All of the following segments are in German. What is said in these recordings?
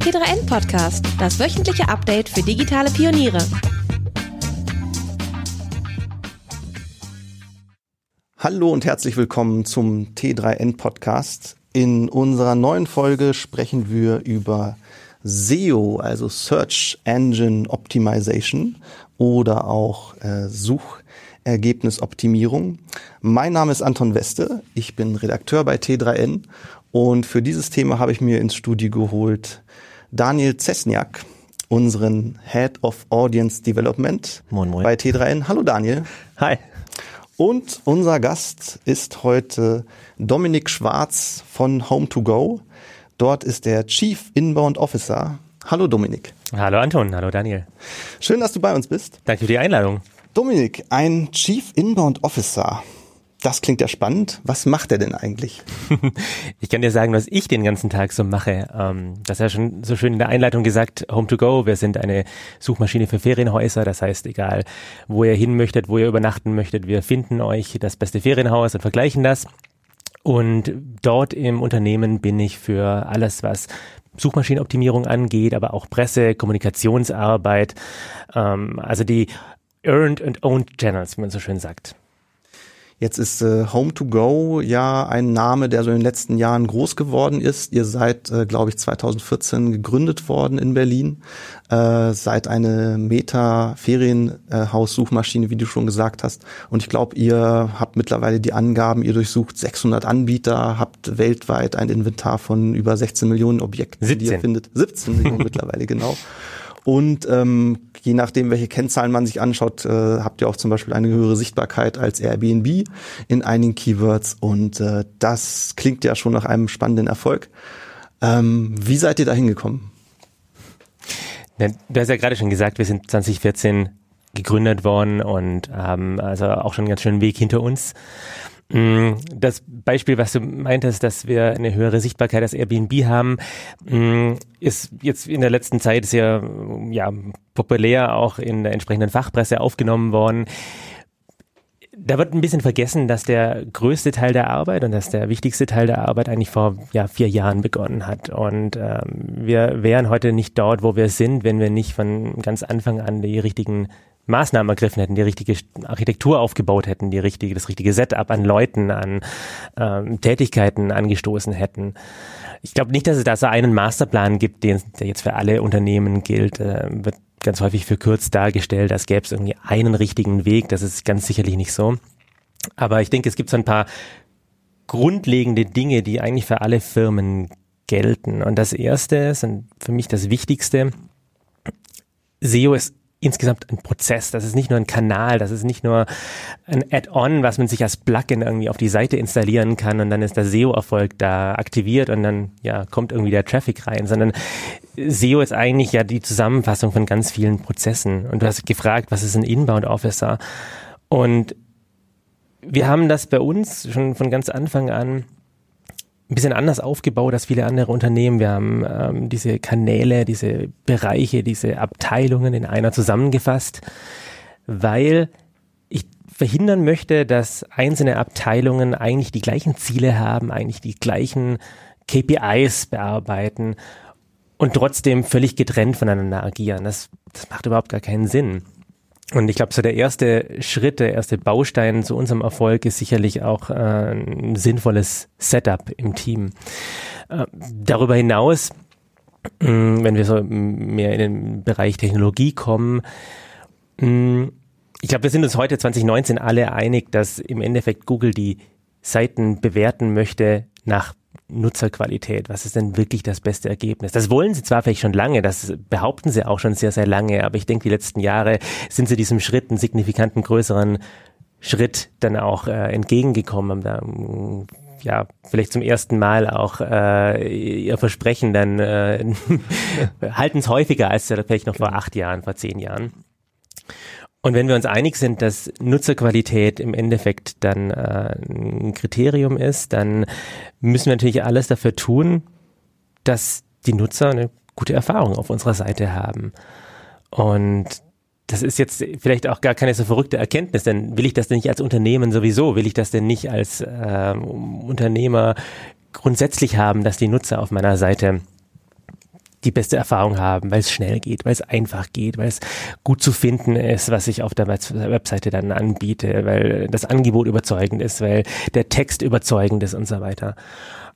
T3N Podcast, das wöchentliche Update für digitale Pioniere. Hallo und herzlich willkommen zum T3N Podcast. In unserer neuen Folge sprechen wir über SEO, also Search Engine Optimization oder auch Suchergebnisoptimierung. Mein Name ist Anton Weste, ich bin Redakteur bei T3N und für dieses Thema habe ich mir ins Studio geholt Daniel Zesniak, unseren Head of Audience Development moin. Bei T3N. Hallo Daniel. Hi. Und unser Gast ist heute Dominik Schwarz von HomeToGo. Dort ist der Chief Inbound Officer. Hallo Dominik. Hallo Anton, hallo Daniel. Schön, dass du bei uns bist. Danke für die Einladung. Dominik, ein Chief Inbound Officer, das klingt ja spannend. Was macht er denn eigentlich? Ich kann dir sagen, was ich den ganzen Tag so mache. Das ist ja schon so schön in der Einleitung gesagt, HomeToGo, wir sind eine Suchmaschine für Ferienhäuser. Das heißt, egal wo ihr hin möchtet, wo ihr übernachten möchtet, wir finden euch das beste Ferienhaus und vergleichen das. Und dort im Unternehmen bin ich für alles, was Suchmaschinenoptimierung angeht, aber auch Presse, Kommunikationsarbeit, also die Earned and Owned Channels, wie man so schön sagt. Jetzt ist HomeToGo ja ein Name, der so in den letzten Jahren groß geworden ist. Ihr seid, glaube ich, 2014 gegründet worden in Berlin. Seid eine Meta-Ferienhaus-Suchmaschine, wie du schon gesagt hast. Und ich glaube, ihr habt mittlerweile die Angaben, ihr durchsucht 600 Anbieter, habt weltweit ein Inventar von über 16 Millionen Objekten, die ihr findet. 17 Millionen mittlerweile, genau. Und je nachdem, welche Kennzahlen man sich anschaut, habt ihr auch zum Beispiel eine höhere Sichtbarkeit als Airbnb in einigen Keywords. Und das klingt ja schon nach einem spannenden Erfolg. Wie seid ihr da hingekommen? Ja, du hast ja gerade schon gesagt, wir sind 2014 gegründet worden und haben also auch schon einen ganz schönen Weg hinter uns. Das Beispiel, was du meintest, dass wir eine höhere Sichtbarkeit als Airbnb haben, ist jetzt in der letzten Zeit sehr populär auch in der entsprechenden Fachpresse aufgenommen worden. Da wird ein bisschen vergessen, dass der größte Teil der Arbeit und dass der wichtigste Teil der Arbeit eigentlich vor 4 Jahren begonnen hat. Und wir wären heute nicht dort, wo wir sind, wenn wir nicht von ganz Anfang an die richtigen Maßnahmen ergriffen hätten, die richtige Architektur aufgebaut hätten, das richtige Setup an Leuten, an Tätigkeiten angestoßen hätten. Ich glaube nicht, dass es da so einen Masterplan gibt, der jetzt für alle Unternehmen gilt. Wird ganz häufig verkürzt dargestellt, als gäbe es irgendwie einen richtigen Weg. Das ist ganz sicherlich nicht so. Aber ich denke, es gibt so ein paar grundlegende Dinge, die eigentlich für alle Firmen gelten. Und das Erste ist, und für mich das Wichtigste, SEO ist insgesamt ein Prozess, das ist nicht nur ein Kanal, das ist nicht nur ein Add-on, was man sich als Plugin irgendwie auf die Seite installieren kann und dann ist der SEO-Erfolg da aktiviert und dann kommt irgendwie der Traffic rein, sondern SEO ist eigentlich die Zusammenfassung von ganz vielen Prozessen. Und du hast gefragt, was ist ein Inbound Officer? Und wir haben das bei uns schon von ganz Anfang an ein bisschen anders aufgebaut als viele andere Unternehmen. Wir haben diese Kanäle, diese Bereiche, diese Abteilungen in einer zusammengefasst, weil ich verhindern möchte, dass einzelne Abteilungen eigentlich die gleichen Ziele haben, eigentlich die gleichen KPIs bearbeiten und trotzdem völlig getrennt voneinander agieren. Das macht überhaupt gar keinen Sinn. Und ich glaube, so der erste Schritt, der erste Baustein zu unserem Erfolg ist sicherlich auch ein sinnvolles Setup im Team. Darüber hinaus, wenn wir so mehr in den Bereich Technologie kommen, ich glaube, wir sind uns heute 2019 alle einig, dass im Endeffekt Google die Seiten bewerten möchte nach Nutzerqualität, was ist denn wirklich das beste Ergebnis? Das wollen sie zwar vielleicht schon lange, das behaupten sie auch schon sehr, sehr lange, aber ich denke, die letzten Jahre sind sie diesem Schritt, einen signifikanten größeren Schritt dann auch entgegengekommen, haben da vielleicht zum ersten Mal auch ihr Versprechen dann halten es häufiger als vielleicht noch vor 8 Jahren, vor 10 Jahren. Und wenn wir uns einig sind, dass Nutzerqualität im Endeffekt dann ein Kriterium ist, dann müssen wir natürlich alles dafür tun, dass die Nutzer eine gute Erfahrung auf unserer Seite haben. Und das ist jetzt vielleicht auch gar keine so verrückte Erkenntnis, denn will ich das denn nicht als Unternehmen sowieso, will ich das denn nicht als Unternehmer grundsätzlich haben, dass die Nutzer auf meiner Seite die beste Erfahrung haben, weil es schnell geht, weil es einfach geht, weil es gut zu finden ist, was ich auf der Webseite dann anbiete, weil das Angebot überzeugend ist, weil der Text überzeugend ist und so weiter.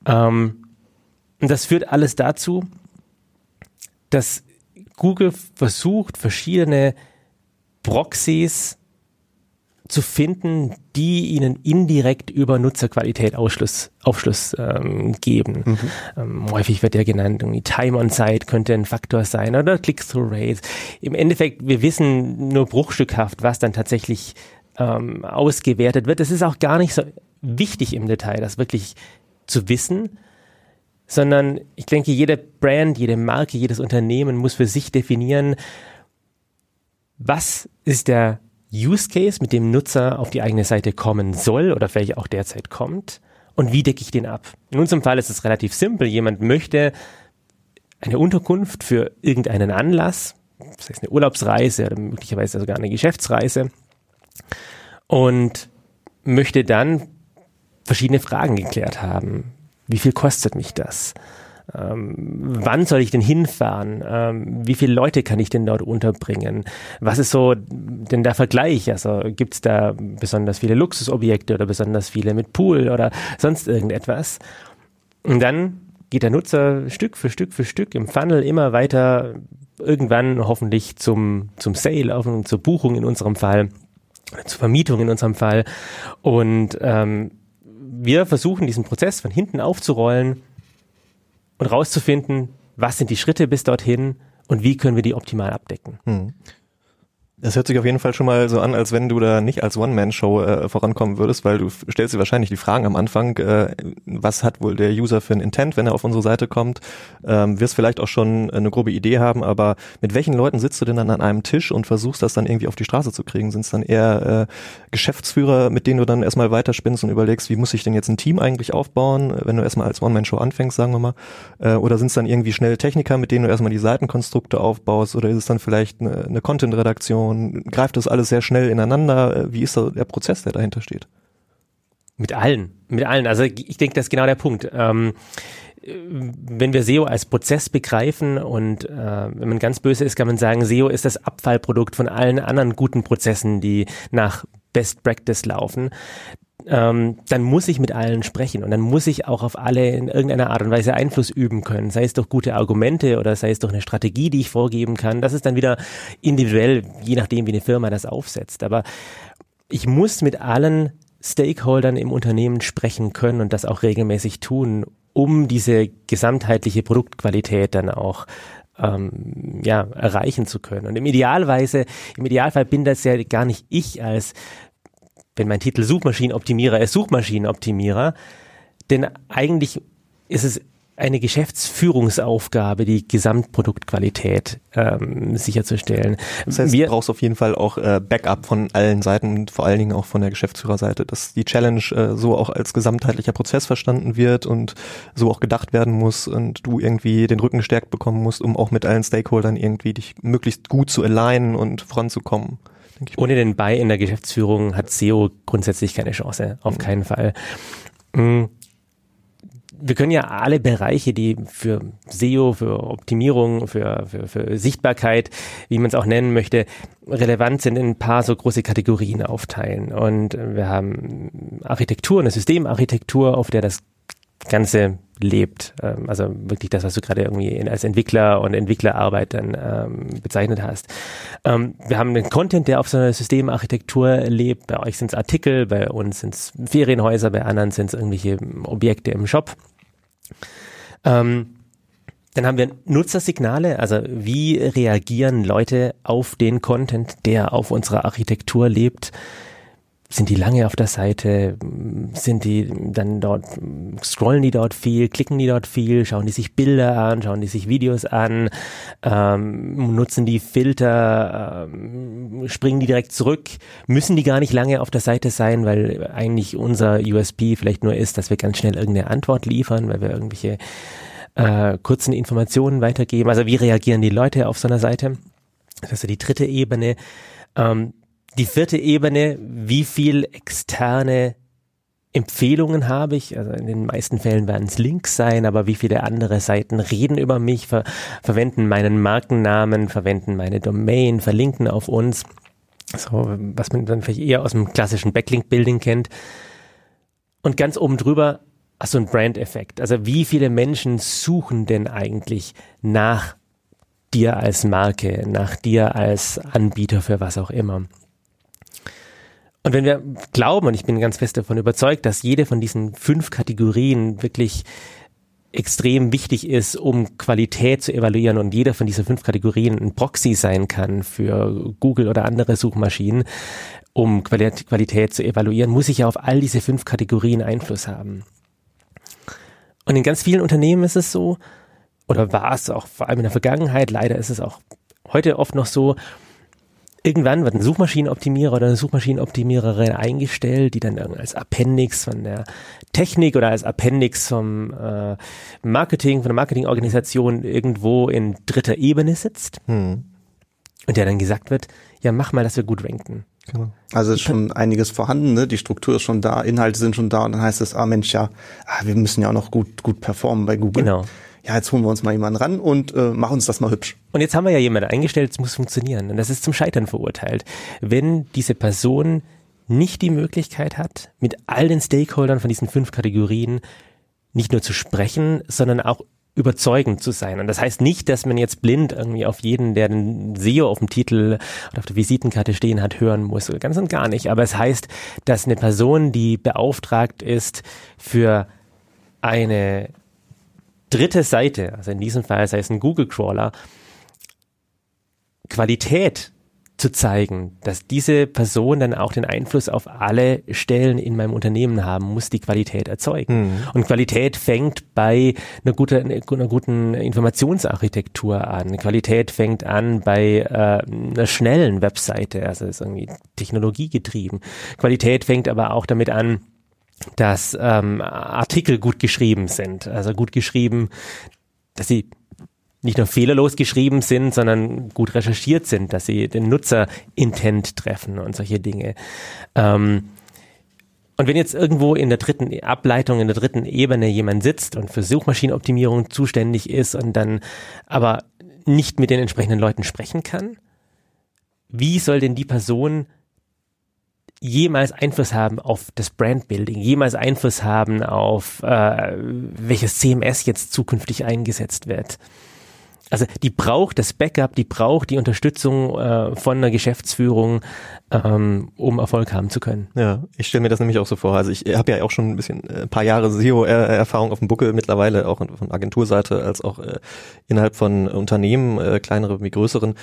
Und das führt alles dazu, dass Google versucht, verschiedene Proxys zu finden, die ihnen indirekt über Nutzerqualität Aufschluss geben. Mhm. Häufig wird ja genannt, irgendwie Time on Site könnte ein Faktor sein oder Click-Through-Rates. Im Endeffekt, wir wissen nur bruchstückhaft, was dann tatsächlich ausgewertet wird. Es ist auch gar nicht so wichtig im Detail, das wirklich zu wissen, sondern ich denke, jede Brand, jede Marke, jedes Unternehmen muss für sich definieren, was ist der Use Case, mit dem Nutzer auf die eigene Seite kommen soll oder vielleicht auch derzeit kommt, und wie decke ich den ab? In unserem Fall ist es relativ simpel. Jemand möchte eine Unterkunft für irgendeinen Anlass, das heißt eine Urlaubsreise oder möglicherweise sogar eine Geschäftsreise, und möchte dann verschiedene Fragen geklärt haben. Wie viel kostet mich das? Wann soll ich denn hinfahren? Wie viele Leute kann ich denn dort unterbringen? Was ist so denn der Vergleich? Also gibt es da besonders viele Luxusobjekte oder besonders viele mit Pool oder sonst irgendetwas? Und dann geht der Nutzer Stück für Stück für Stück im Funnel immer weiter, irgendwann hoffentlich zum Sale, zur Buchung in unserem Fall, zur Vermietung in unserem Fall. Und wir versuchen, diesen Prozess von hinten aufzurollen und rauszufinden, was sind die Schritte bis dorthin und wie können wir die optimal abdecken. Hm. Das hört sich auf jeden Fall schon mal so an, als wenn du da nicht als One-Man-Show vorankommen würdest, weil du stellst dir wahrscheinlich die Fragen am Anfang, was hat wohl der User für ein Intent, wenn er auf unsere Seite kommt, wirst vielleicht auch schon eine grobe Idee haben, aber mit welchen Leuten sitzt du denn dann an einem Tisch und versuchst das dann irgendwie auf die Straße zu kriegen? Sind es dann eher Geschäftsführer, mit denen du dann erstmal weiterspinnst und überlegst, wie muss ich denn jetzt ein Team eigentlich aufbauen, wenn du erstmal als One-Man-Show anfängst, sagen wir mal, oder sind es dann irgendwie schnell Techniker, mit denen du erstmal die Seitenkonstrukte aufbaust, oder ist es dann vielleicht eine Content-Redaktion? Greift das alles sehr schnell ineinander? Wie ist da der Prozess, der dahinter steht? Mit allen. Also ich denke, das ist genau der Punkt. Wenn wir SEO als Prozess begreifen und wenn man ganz böse ist, kann man sagen, SEO ist das Abfallprodukt von allen anderen guten Prozessen, die nach Best Practice laufen. Dann muss ich mit allen sprechen und dann muss ich auch auf alle in irgendeiner Art und Weise Einfluss üben können, sei es durch gute Argumente oder sei es durch eine Strategie, die ich vorgeben kann. Das ist dann wieder individuell, je nachdem, wie eine Firma das aufsetzt. Aber ich muss mit allen Stakeholdern im Unternehmen sprechen können und das auch regelmäßig tun, um diese gesamtheitliche Produktqualität dann auch erreichen zu können. Und im Idealfall bin das ja gar nicht ich als, wenn mein Titel Suchmaschinenoptimierer ist, Suchmaschinenoptimierer, denn eigentlich ist es eine Geschäftsführungsaufgabe, die Gesamtproduktqualität sicherzustellen. Das heißt, du brauchst auf jeden Fall auch Backup von allen Seiten und vor allen Dingen auch von der Geschäftsführerseite, dass die Challenge so auch als gesamtheitlicher Prozess verstanden wird und so auch gedacht werden muss und du irgendwie den Rücken gestärkt bekommen musst, um auch mit allen Stakeholdern irgendwie dich möglichst gut zu alignen und voranzukommen. Ohne den Buy in der Geschäftsführung hat SEO grundsätzlich keine Chance, auf keinen Fall. Wir können ja alle Bereiche, die für SEO, für Optimierung, für Sichtbarkeit, wie man es auch nennen möchte, relevant sind, in ein paar so große Kategorien aufteilen. Und wir haben Architektur, eine Systemarchitektur, auf der das Ganze lebt. Also wirklich das, was du gerade irgendwie als Entwickler und Entwicklerarbeit dann bezeichnet hast. Wir haben einen Content, der auf so einer Systemarchitektur lebt. Bei euch sind es Artikel, bei uns sind es Ferienhäuser, bei anderen sind es irgendwelche Objekte im Shop. Dann haben wir Nutzersignale, also wie reagieren Leute auf den Content, der auf unserer Architektur lebt. Sind die lange auf der Seite? Sind die dann dort, scrollen die dort viel, klicken die dort viel, schauen die sich Bilder an, schauen die sich Videos an, nutzen die Filter, springen die direkt zurück, müssen die gar nicht lange auf der Seite sein, weil eigentlich unser USP vielleicht nur ist, dass wir ganz schnell irgendeine Antwort liefern, weil wir irgendwelche kurzen Informationen weitergeben. Also wie reagieren die Leute auf so einer Seite? Das ist ja die dritte Ebene. Die vierte Ebene, wie viel externe Empfehlungen habe ich, also in den meisten Fällen werden es Links sein, aber wie viele andere Seiten reden über mich, verwenden meinen Markennamen, verwenden meine Domain, verlinken auf uns, so was man dann vielleicht eher aus dem klassischen Backlink-Building kennt. Und ganz oben drüber hast du einen Brand-Effekt, also wie viele Menschen suchen denn eigentlich nach dir als Marke, nach dir als Anbieter für was auch immer. Und wenn wir glauben, und ich bin ganz fest davon überzeugt, dass jede von diesen 5 Kategorien wirklich extrem wichtig ist, um Qualität zu evaluieren und jeder von diesen 5 Kategorien ein Proxy sein kann für Google oder andere Suchmaschinen, um Qualität zu evaluieren, muss ich ja auf all diese 5 Kategorien Einfluss haben. Und in ganz vielen Unternehmen ist es so, oder war es auch vor allem in der Vergangenheit, leider ist es auch heute oft noch so, irgendwann wird ein Suchmaschinenoptimierer oder eine Suchmaschinenoptimiererin eingestellt, die dann als Appendix von der Technik oder als Appendix vom Marketing, von der Marketingorganisation irgendwo in dritter Ebene sitzt. Hm. Und der dann gesagt wird, ja mach mal, dass wir gut ranken. Genau. Also ist schon einiges vorhanden, ne? Die Struktur ist schon da, Inhalte sind schon da und dann heißt es, wir müssen ja auch noch gut performen bei Google. Genau. Ja, jetzt holen wir uns mal jemanden ran und machen uns das mal hübsch. Und jetzt haben wir ja jemanden eingestellt, es muss funktionieren. Und das ist zum Scheitern verurteilt. Wenn diese Person nicht die Möglichkeit hat, mit all den Stakeholdern von diesen 5 Kategorien nicht nur zu sprechen, sondern auch überzeugend zu sein. Und das heißt nicht, dass man jetzt blind irgendwie auf jeden, der den SEO auf dem Titel oder auf der Visitenkarte stehen hat, hören muss. Ganz und gar nicht. Aber es heißt, dass eine Person, die beauftragt ist für eine dritte Seite, also in diesem Fall sei es ein Google-Crawler, Qualität zu zeigen, dass diese Person dann auch den Einfluss auf alle Stellen in meinem Unternehmen haben muss, die Qualität erzeugen. Mhm. Und Qualität fängt bei einer guten Informationsarchitektur an. Qualität fängt an bei einer schnellen Webseite, also ist irgendwie technologiegetrieben. Qualität fängt aber auch damit an, dass Artikel gut geschrieben sind, also gut geschrieben, dass sie nicht nur fehlerlos geschrieben sind, sondern gut recherchiert sind, dass sie den Nutzer-Intent treffen und solche Dinge. Und wenn jetzt irgendwo in der dritten Ableitung, in der dritten Ebene jemand sitzt und für Suchmaschinenoptimierung zuständig ist und dann aber nicht mit den entsprechenden Leuten sprechen kann, wie soll denn die Person jemals Einfluss haben auf das Brandbuilding, jemals Einfluss haben auf welches CMS jetzt zukünftig eingesetzt wird. Also die braucht das Backup, die braucht die Unterstützung von einer Geschäftsführung, um Erfolg haben zu können. Ja, ich stelle mir das nämlich auch so vor. Also ich habe ja auch schon ein paar Jahre SEO-Erfahrung auf dem Buckel mittlerweile, auch von Agenturseite als auch innerhalb von Unternehmen, kleinere wie größeren.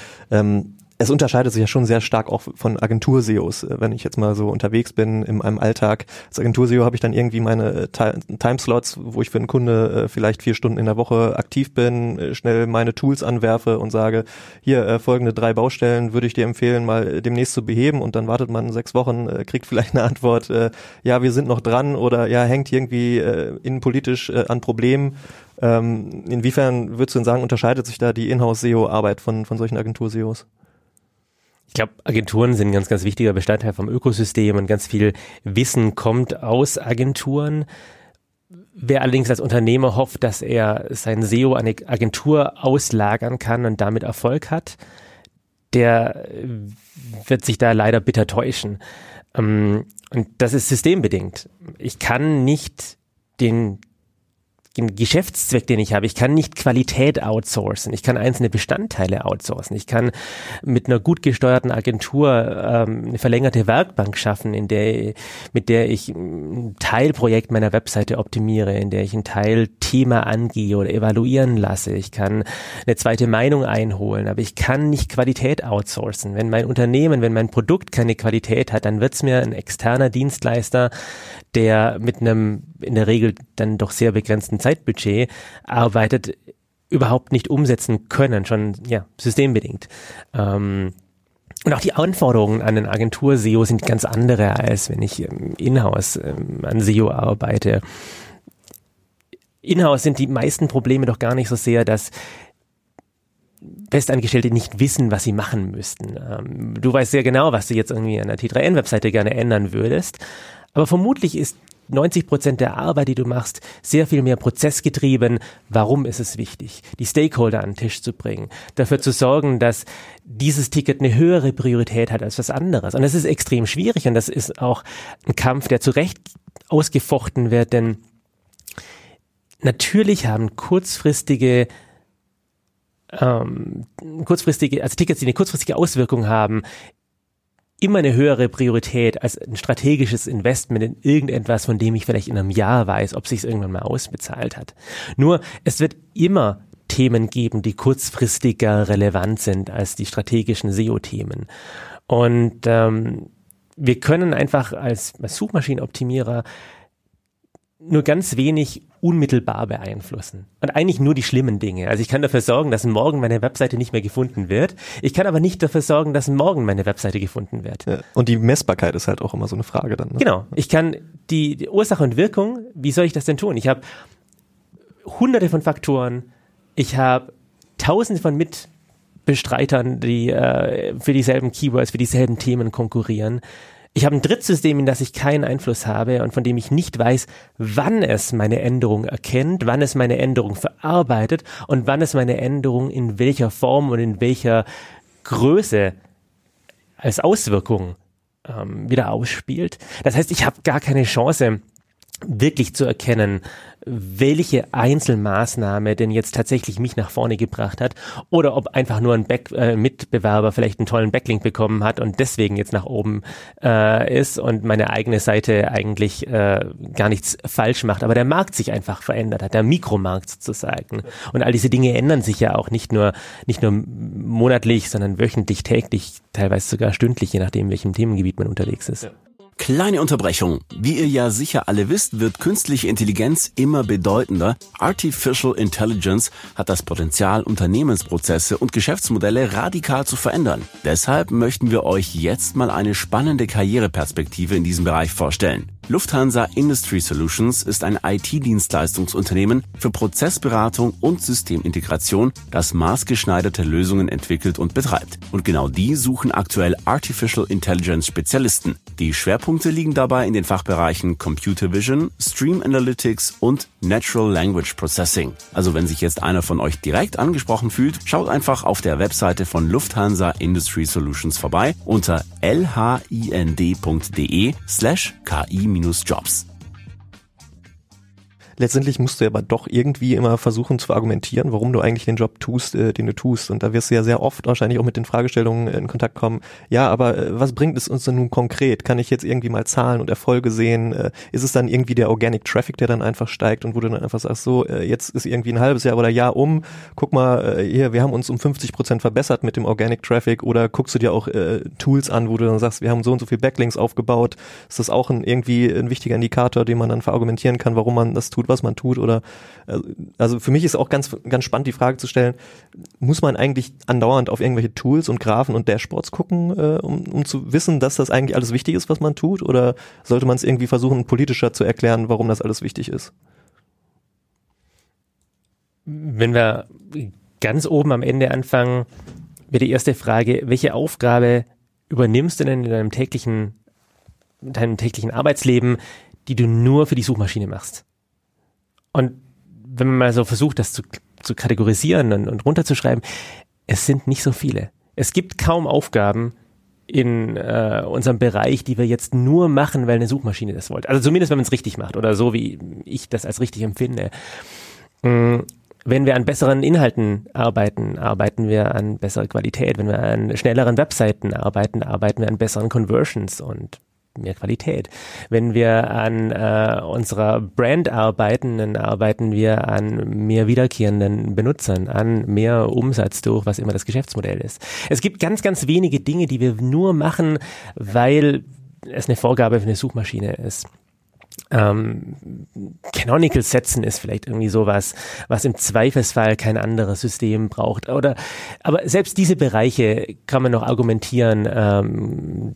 Es unterscheidet sich ja schon sehr stark auch von Agentur-SEOs. Wenn ich jetzt mal so unterwegs bin in meinem Alltag, als Agentur-SEO habe ich dann irgendwie meine Timeslots, wo ich für einen Kunde vielleicht 4 Stunden in der Woche aktiv bin, schnell meine Tools anwerfe und sage, hier folgende 3 Baustellen würde ich dir empfehlen, mal demnächst zu beheben, und dann wartet man 6 Wochen, kriegt vielleicht eine Antwort, ja, wir sind noch dran, oder ja, hängt irgendwie innenpolitisch an Problemen. Inwiefern würdest du denn sagen, unterscheidet sich da die Inhouse-SEO-Arbeit von solchen Agentur-SEOs? Ich glaube, Agenturen sind ein ganz, ganz wichtiger Bestandteil vom Ökosystem und ganz viel Wissen kommt aus Agenturen. Wer allerdings als Unternehmer hofft, dass er sein SEO an eine Agentur auslagern kann und damit Erfolg hat, der wird sich da leider bitter täuschen. Und das ist systembedingt. Ich kann nicht den Geschäftszweck, den ich habe. Ich kann nicht Qualität outsourcen. Ich kann einzelne Bestandteile outsourcen. Ich kann mit einer gut gesteuerten Agentur eine verlängerte Werkbank schaffen, mit der ich ein Teilprojekt meiner Webseite optimiere, in der ich ein Teilthema angehe oder evaluieren lasse. Ich kann eine zweite Meinung einholen, aber ich kann nicht Qualität outsourcen. Wenn mein Unternehmen, wenn mein Produkt keine Qualität hat, dann wird es mir ein externer Dienstleister, der mit einem in der Regel dann doch sehr begrenzten Zeitbudget arbeitet, überhaupt nicht umsetzen können, schon ja systembedingt. Und auch die Anforderungen an den Agentur-SEO sind ganz andere, als wenn ich in-house an SEO arbeite. In-house sind die meisten Probleme doch gar nicht so sehr, dass Festangestellte nicht wissen, was sie machen müssten. Du weißt sehr genau, was du jetzt irgendwie an der T3N-Webseite gerne ändern würdest, aber vermutlich ist 90% der Arbeit, die du machst, sehr viel mehr prozessgetrieben. Warum ist es wichtig, die Stakeholder an den Tisch zu bringen, dafür zu sorgen, dass dieses Ticket eine höhere Priorität hat als was anderes? Und das ist extrem schwierig und das ist auch ein Kampf, der zu Recht ausgefochten wird, denn natürlich haben kurzfristige Tickets, die eine kurzfristige Auswirkung haben, immer eine höhere Priorität als ein strategisches Investment in irgendetwas, von dem ich vielleicht in einem Jahr weiß, ob es sich irgendwann mal ausbezahlt hat. Nur, es wird immer Themen geben, die kurzfristiger relevant sind als die strategischen SEO-Themen. Und wir können einfach als Suchmaschinenoptimierer nur ganz wenig unmittelbar beeinflussen. Und eigentlich nur die schlimmen Dinge. Also ich kann dafür sorgen, dass morgen meine Webseite nicht mehr gefunden wird. Ich kann aber nicht dafür sorgen, dass morgen meine Webseite gefunden wird. Ja, und die Messbarkeit ist halt auch immer so eine Frage dann. Ne? Genau. Ich kann die Ursache und Wirkung, wie soll ich das denn tun? Ich habe hunderte von Faktoren. Ich habe tausende von Mitbestreitern, die für dieselben Keywords, für dieselben Themen konkurrieren. Ich habe ein Drittsystem, in das ich keinen Einfluss habe und von dem ich nicht weiß, wann es meine Änderung erkennt, wann es meine Änderung verarbeitet und wann es meine Änderung in welcher Form und in welcher Größe als Auswirkung wieder ausspielt. Das heißt, ich habe gar keine Chance, wirklich zu erkennen, welche Einzelmaßnahme denn jetzt tatsächlich mich nach vorne gebracht hat oder ob einfach nur ein Mitbewerber vielleicht einen tollen Backlink bekommen hat und deswegen jetzt nach oben ist und meine eigene Seite eigentlich gar nichts falsch macht, aber der Markt sich einfach verändert hat, der Mikromarkt sozusagen. Und all diese Dinge ändern sich ja auch nicht nur monatlich, sondern wöchentlich, täglich, teilweise sogar stündlich, je nachdem, in welchem Themengebiet man unterwegs ist. Ja. Kleine Unterbrechung. Wie ihr ja sicher alle wisst, wird künstliche Intelligenz immer bedeutender. Artificial Intelligence hat das Potenzial, Unternehmensprozesse und Geschäftsmodelle radikal zu verändern. Deshalb möchten wir euch jetzt mal eine spannende Karriereperspektive in diesem Bereich vorstellen. Lufthansa Industry Solutions ist ein IT-Dienstleistungsunternehmen für Prozessberatung und Systemintegration, das maßgeschneiderte Lösungen entwickelt und betreibt. Und genau die suchen aktuell Artificial Intelligence Spezialisten. Die Schwerpunkte liegen dabei in den Fachbereichen Computer Vision, Stream Analytics und Natural Language Processing. Also wenn sich jetzt einer von euch direkt angesprochen fühlt, schaut einfach auf der Webseite von Lufthansa Industry Solutions vorbei unter lhind.de/ki-jobs. Letztendlich musst du aber doch irgendwie immer versuchen zu argumentieren, warum du eigentlich den Job tust, den du tust. Und da wirst du ja sehr oft wahrscheinlich auch mit den Fragestellungen in Kontakt kommen. Ja, aber was bringt es uns denn nun konkret? Kann ich jetzt irgendwie mal Zahlen und Erfolge sehen? Ist es dann irgendwie der Organic Traffic, der dann einfach steigt und wo du dann einfach sagst, so, jetzt ist irgendwie ein halbes Jahr oder Jahr um. Guck mal, hier, wir haben uns um 50% verbessert mit dem Organic Traffic. Oder guckst du dir auch Tools an, wo du dann sagst, wir haben so und so viel Backlinks aufgebaut. Ist das auch ein wichtiger Indikator, den man dann verargumentieren kann, warum man das tut, was man tut? Oder also für mich ist auch ganz, ganz spannend, die Frage zu stellen, muss man eigentlich andauernd auf irgendwelche Tools und Graphen und Dashboards gucken, um zu wissen, dass das eigentlich alles wichtig ist, was man tut? Oder sollte man es irgendwie versuchen, politischer zu erklären, warum das alles wichtig ist? Wenn wir ganz oben am Ende anfangen, wäre die erste Frage, welche Aufgabe übernimmst du denn in deinem täglichen Arbeitsleben, die du nur für die Suchmaschine machst? Und wenn man mal so versucht, das zu kategorisieren und runterzuschreiben, es sind nicht so viele. Es gibt kaum Aufgaben in unserem Bereich, die wir jetzt nur machen, weil eine Suchmaschine das wollte. Also zumindest, wenn man es richtig macht oder so, wie ich das als richtig empfinde. Wenn wir an besseren Inhalten arbeiten, arbeiten wir an besserer Qualität. Wenn wir an schnelleren Webseiten arbeiten, arbeiten wir an besseren Conversions und mehr Qualität. Wenn wir an unserer Brand arbeiten, dann arbeiten wir an mehr wiederkehrenden Benutzern, an mehr Umsatz durch, was immer das Geschäftsmodell ist. Es gibt ganz, ganz wenige Dinge, die wir nur machen, weil es eine Vorgabe für eine Suchmaschine ist. Canonical setzen ist vielleicht irgendwie sowas, was im Zweifelsfall kein anderes System braucht. Aber selbst diese Bereiche kann man noch argumentieren,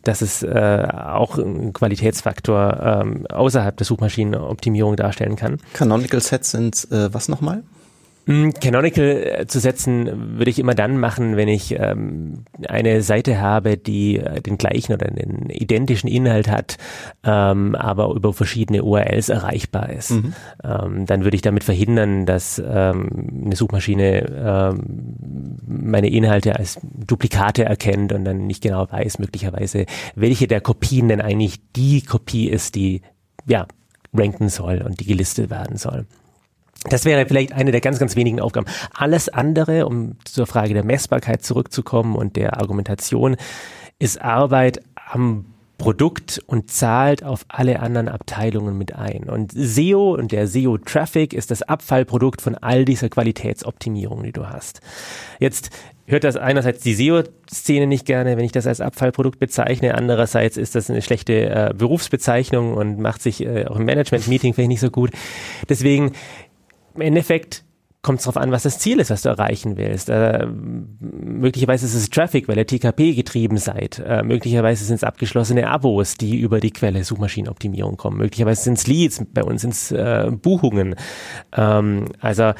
dass es auch einen Qualitätsfaktor außerhalb der Suchmaschinenoptimierung darstellen kann. Canonical Sets sind was nochmal? Canonical zu setzen würde ich immer dann machen, wenn ich eine Seite habe, die den gleichen oder den identischen Inhalt hat, aber über verschiedene URLs erreichbar ist. Mhm. Dann würde ich damit verhindern, dass eine Suchmaschine meine Inhalte als Duplikate erkennt und dann nicht genau weiß, möglicherweise, welche der Kopien denn eigentlich die Kopie ist, die ja ranken soll und die gelistet werden soll. Das wäre vielleicht eine der ganz, ganz wenigen Aufgaben. Alles andere, um zur Frage der Messbarkeit zurückzukommen und der Argumentation, ist Arbeit am Produkt und zahlt auf alle anderen Abteilungen mit ein. Und SEO und der SEO-Traffic ist das Abfallprodukt von all dieser Qualitätsoptimierung, die du hast. Jetzt hört das einerseits die SEO-Szene nicht gerne, wenn ich das als Abfallprodukt bezeichne. Andererseits ist das eine schlechte Berufsbezeichnung und macht sich auch im Management-Meeting vielleicht nicht so gut. Deswegen im Endeffekt kommt es darauf an, was das Ziel ist, was du erreichen willst. Möglicherweise ist es Traffic, weil ihr TKP getrieben seid. Möglicherweise sind es abgeschlossene Abos, die über die Quelle Suchmaschinenoptimierung kommen. Möglicherweise sind es Leads, bei uns sind es Buchungen. Also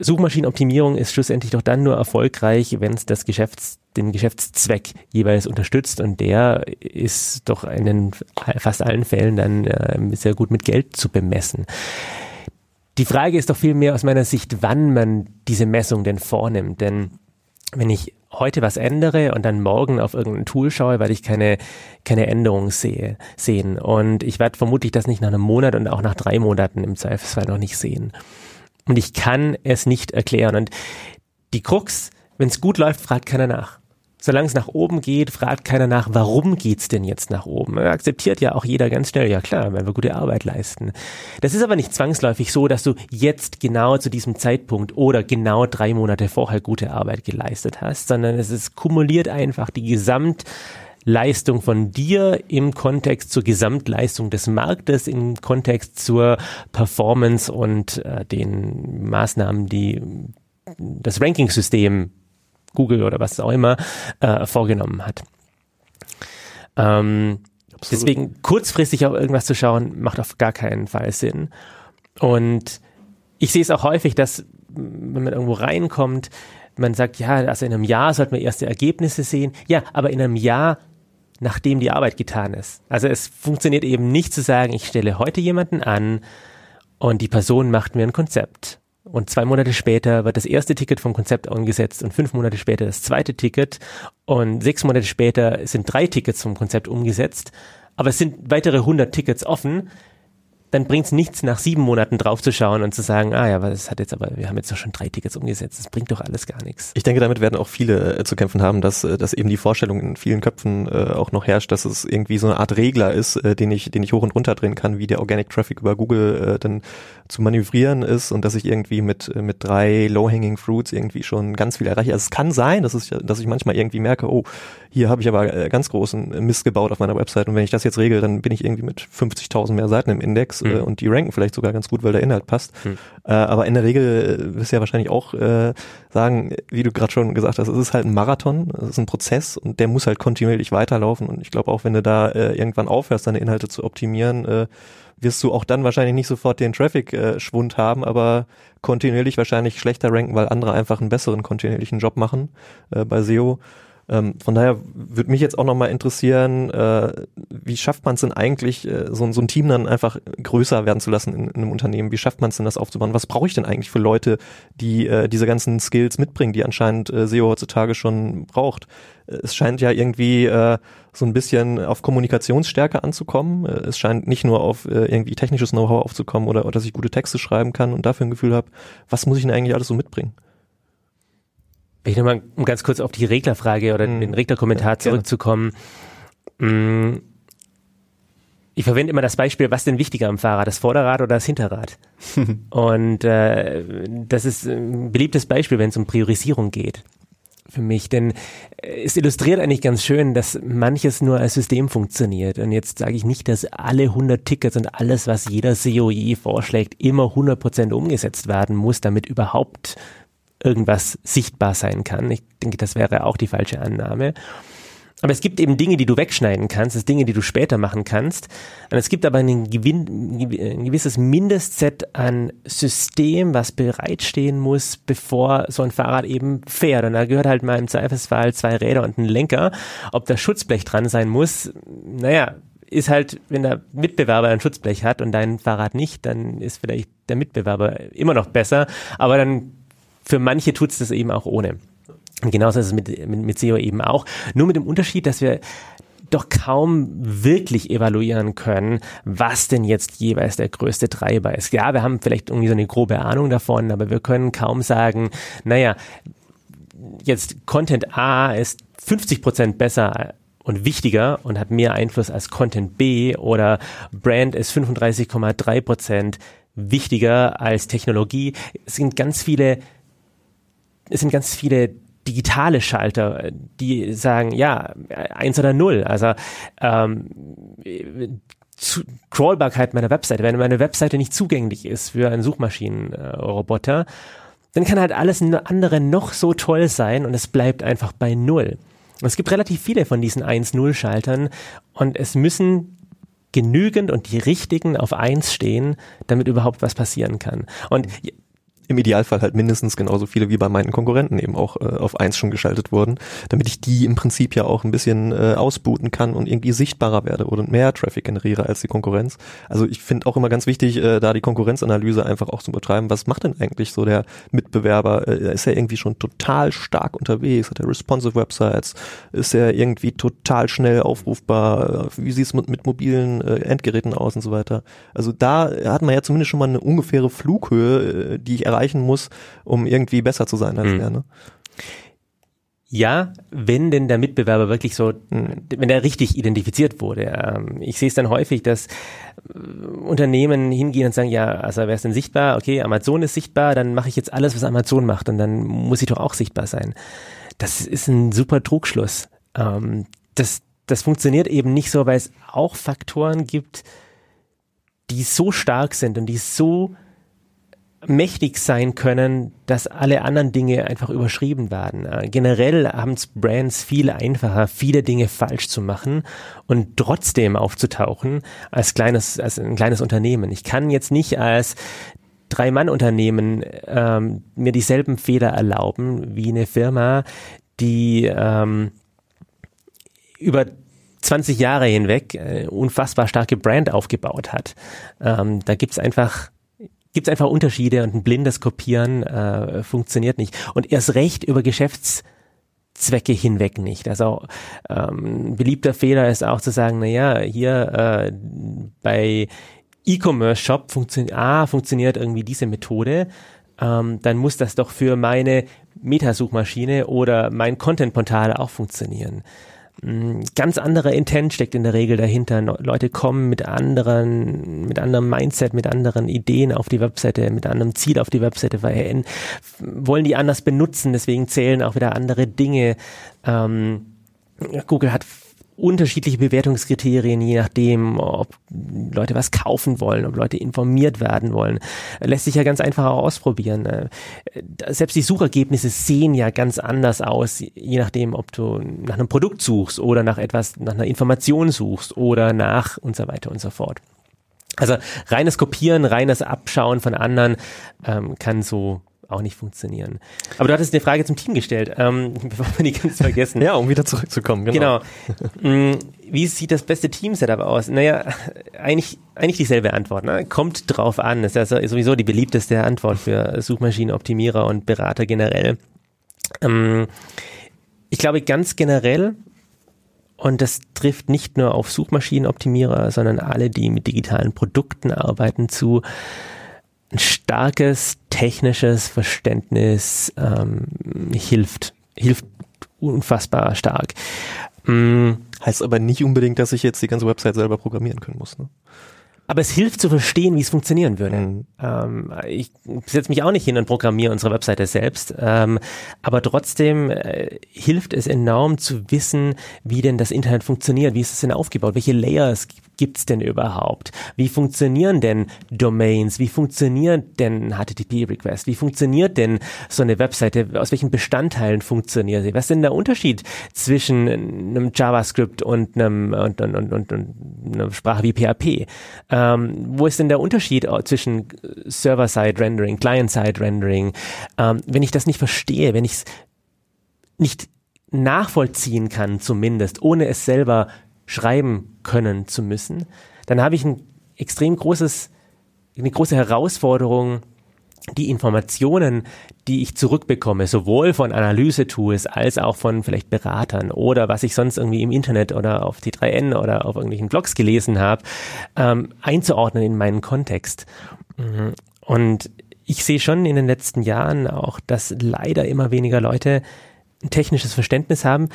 Suchmaschinenoptimierung ist schlussendlich doch dann nur erfolgreich, wenn es das den Geschäftszweck jeweils unterstützt, und der ist doch in den fast allen Fällen dann sehr gut mit Geld zu bemessen. Die Frage ist doch vielmehr aus meiner Sicht, wann man diese Messung denn vornimmt. Denn wenn ich heute was ändere und dann morgen auf irgendein Tool schaue, werde ich keine Änderung sehen. Und ich werde vermutlich das nicht nach einem Monat und auch nach 3 Monaten im Zweifelsfall noch nicht sehen. Und ich kann es nicht erklären. Und die Krux, wenn es gut läuft, fragt keiner nach. Solange es nach oben geht, fragt keiner nach, warum geht's denn jetzt nach oben? Akzeptiert ja auch jeder ganz schnell, ja klar, weil wir gute Arbeit leisten. Das ist aber nicht zwangsläufig so, dass du jetzt genau zu diesem Zeitpunkt oder genau 3 Monate vorher gute Arbeit geleistet hast, sondern es kumuliert einfach die Gesamtleistung von dir im Kontext zur Gesamtleistung des Marktes, im Kontext zur Performance und den Maßnahmen, die das Ranking-System Google oder was auch immer vorgenommen hat. Deswegen kurzfristig auf irgendwas zu schauen, macht auf gar keinen Fall Sinn. Und ich sehe es auch häufig, dass wenn man irgendwo reinkommt, man sagt, ja, also in einem Jahr sollten wir erste Ergebnisse sehen. Ja, aber in einem Jahr, nachdem die Arbeit getan ist. Also es funktioniert eben nicht zu sagen, ich stelle heute jemanden an und die Person macht mir ein Konzept. Und 2 Monate später wird das erste Ticket vom Konzept umgesetzt und 5 Monate später das zweite Ticket und 6 Monate später sind 3 Tickets vom Konzept umgesetzt, aber es sind weitere 100 Tickets offen. Dann bringt es nichts, nach 7 Monaten draufzuschauen und zu sagen, wir haben jetzt doch schon 3 Tickets umgesetzt, das bringt doch alles gar nichts. Ich denke, damit werden auch viele zu kämpfen haben, dass eben die Vorstellung in vielen Köpfen auch noch herrscht, dass es irgendwie so eine Art Regler ist, den ich hoch und runter drehen kann, wie der Organic Traffic über Google dann zu manövrieren ist und dass ich irgendwie mit 3 Low-Hanging Fruits irgendwie schon ganz viel erreiche. Also es kann sein, dass ich manchmal irgendwie merke, oh, hier habe ich aber ganz großen Mist gebaut auf meiner Website und wenn ich das jetzt regel, dann bin ich irgendwie mit 50.000 mehr Seiten im Index. Und die ranken vielleicht sogar ganz gut, weil der Inhalt passt. Aber in der Regel wirst du ja wahrscheinlich auch sagen, wie du gerade schon gesagt hast, es ist halt ein Marathon, es ist ein Prozess und der muss halt kontinuierlich weiterlaufen. Und ich glaube auch, wenn du da irgendwann aufhörst, deine Inhalte zu optimieren, wirst du auch dann wahrscheinlich nicht sofort den Traffic-Schwund haben, aber kontinuierlich wahrscheinlich schlechter ranken, weil andere einfach einen besseren kontinuierlichen Job machen bei SEO. Von daher würde mich jetzt auch nochmal interessieren, wie schafft man es denn eigentlich, so ein Team dann einfach größer werden zu lassen in einem Unternehmen? Wie schafft man es denn, das aufzubauen? Was brauche ich denn eigentlich für Leute, die diese ganzen Skills mitbringen, die anscheinend SEO heutzutage schon braucht? Es scheint ja irgendwie so ein bisschen auf Kommunikationsstärke anzukommen. Es scheint nicht nur auf irgendwie technisches Know-how aufzukommen oder dass ich gute Texte schreiben kann und dafür ein Gefühl habe, was muss ich denn eigentlich alles so mitbringen? Wenn ich nochmal ganz kurz auf die Reglerfrage oder den Reglerkommentar zurückzukommen. Ich verwende immer das Beispiel, was denn wichtiger am Fahrrad, das Vorderrad oder das Hinterrad? Und das ist ein beliebtes Beispiel, wenn es um Priorisierung geht für mich, denn es illustriert eigentlich ganz schön, dass manches nur als System funktioniert. Und jetzt sage ich nicht, dass alle 100 Tickets und alles, was jeder SEO je vorschlägt, immer 100% umgesetzt werden muss, damit überhaupt irgendwas sichtbar sein kann. Ich denke, das wäre auch die falsche Annahme. Aber es gibt eben Dinge, die du wegschneiden kannst, es Dinge, die du später machen kannst. Und es gibt aber ein gewisses Mindestset an System, was bereitstehen muss, bevor so ein Fahrrad eben fährt. Und da gehört halt mal im Zweifelsfall 2 Räder und ein Lenker. Ob da Schutzblech dran sein muss, naja, ist halt, wenn der Mitbewerber ein Schutzblech hat und dein Fahrrad nicht, dann ist vielleicht der Mitbewerber immer noch besser. Aber dann für manche tut's das eben auch ohne. Und genauso ist es mit SEO eben auch. Nur mit dem Unterschied, dass wir doch kaum wirklich evaluieren können, was denn jetzt jeweils der größte Treiber ist. Ja, wir haben vielleicht irgendwie so eine grobe Ahnung davon, aber wir können kaum sagen, naja, jetzt Content A ist 50% besser und wichtiger und hat mehr Einfluss als Content B, oder Brand ist 35,3% wichtiger als Technologie. Es sind ganz viele digitale Schalter, die sagen, ja, 1 oder 0. Also Crawlbarkeit meiner Webseite. Wenn meine Webseite nicht zugänglich ist für einen Suchmaschinenroboter, dann kann halt alles andere noch so toll sein und es bleibt einfach bei 0. Und es gibt relativ viele von diesen 1-0-Schaltern und es müssen genügend und die richtigen auf 1 stehen, damit überhaupt was passieren kann. Und im Idealfall halt mindestens genauso viele wie bei meinen Konkurrenten eben auch auf 1 schon geschaltet wurden, damit ich die im Prinzip ja auch ein bisschen ausbooten kann und irgendwie sichtbarer werde oder mehr Traffic generiere als die Konkurrenz. Also ich finde auch immer ganz wichtig, da die Konkurrenzanalyse einfach auch zu betreiben. Was macht denn eigentlich so der Mitbewerber? Ist er irgendwie schon total stark unterwegs? Hat er responsive Websites? Ist er irgendwie total schnell aufrufbar? Wie sieht es mit mobilen Endgeräten aus und so weiter? Also da hat man ja zumindest schon mal eine ungefähre Flughöhe, die ich erreichen muss, um irgendwie besser zu sein als er, ne? Ja, wenn denn der Mitbewerber wirklich so, wenn der richtig identifiziert wurde. Ich sehe es dann häufig, dass Unternehmen hingehen und sagen, ja, also wer ist denn sichtbar? Okay, Amazon ist sichtbar, dann mache ich jetzt alles, was Amazon macht und dann muss ich doch auch sichtbar sein. Das ist ein super Trugschluss. Das funktioniert eben nicht so, weil es auch Faktoren gibt, die so stark sind und die so mächtig sein können, dass alle anderen Dinge einfach überschrieben werden. Generell haben es Brands viel einfacher, viele Dinge falsch zu machen und trotzdem aufzutauchen als ein kleines Unternehmen. Ich kann jetzt nicht als 3-Mann-Unternehmen mir dieselben Fehler erlauben wie eine Firma, die über 20 Jahre hinweg unfassbar starke Brand aufgebaut hat. Da gibt's einfach Unterschiede und ein blindes Kopieren funktioniert nicht. Und erst recht über Geschäftszwecke hinweg nicht. Also ein beliebter Fehler ist auch zu sagen, naja, hier bei E-Commerce-Shop funktioniert irgendwie diese Methode, dann muss das doch für meine Metasuchmaschine oder mein Content-Portal auch funktionieren. Ganz anderer Intent steckt in der Regel dahinter. Leute kommen mit anderem Mindset, mit anderen Ideen auf die Webseite, mit anderem Ziel auf die Webseite, weil wollen die anders benutzen, deswegen zählen auch wieder andere Dinge. Google hat unterschiedliche Bewertungskriterien, je nachdem, ob Leute was kaufen wollen, ob Leute informiert werden wollen. Lässt sich ja ganz einfach auch ausprobieren. Selbst die Suchergebnisse sehen ja ganz anders aus, je nachdem, ob du nach einem Produkt suchst oder nach einer Information suchst oder nach und so weiter und so fort. Also reines Kopieren, reines Abschauen von anderen kann so auch nicht funktionieren. Aber du hattest eine Frage zum Team gestellt, bevor wir die ganz vergessen. Ja, um wieder zurückzukommen, genau. Wie sieht das beste Team-Setup aus? Naja, eigentlich dieselbe Antwort, ne? Kommt drauf an. Das ist ja sowieso die beliebteste Antwort für Suchmaschinenoptimierer und Berater generell. Ich glaube, ganz generell, und das trifft nicht nur auf Suchmaschinenoptimierer, sondern alle, die mit digitalen Produkten arbeiten, zu, ein starkes technisches Verständnis hilft unfassbar stark. Heißt aber nicht unbedingt, dass ich jetzt die ganze Website selber programmieren können muss, ne? Aber es hilft zu verstehen, wie es funktionieren würde. Ich setze mich auch nicht hin und programmiere unsere Webseite selbst, aber trotzdem hilft es enorm zu wissen, wie denn das Internet funktioniert, wie ist es denn aufgebaut, welche Layers gibt's denn überhaupt? Wie funktionieren denn Domains? Wie funktioniert denn ein HTTP-Request? Wie funktioniert denn so eine Webseite? Aus welchen Bestandteilen funktioniert sie? Was ist denn der Unterschied zwischen einem JavaScript und einer Sprache wie PHP? Wo ist denn der Unterschied zwischen Server-Side-Rendering, Client-Side-Rendering? Wenn ich das nicht verstehe, wenn ich es nicht nachvollziehen kann zumindest, ohne es selber schreiben können zu müssen, dann habe ich eine große Herausforderung, die Informationen, die ich zurückbekomme, sowohl von Analyse-Tools als auch von vielleicht Beratern oder was ich sonst irgendwie im Internet oder auf T3N oder auf irgendwelchen Blogs gelesen habe, einzuordnen in meinen Kontext. Und ich sehe schon in den letzten Jahren auch, dass leider immer weniger Leute ein technisches Verständnis haben,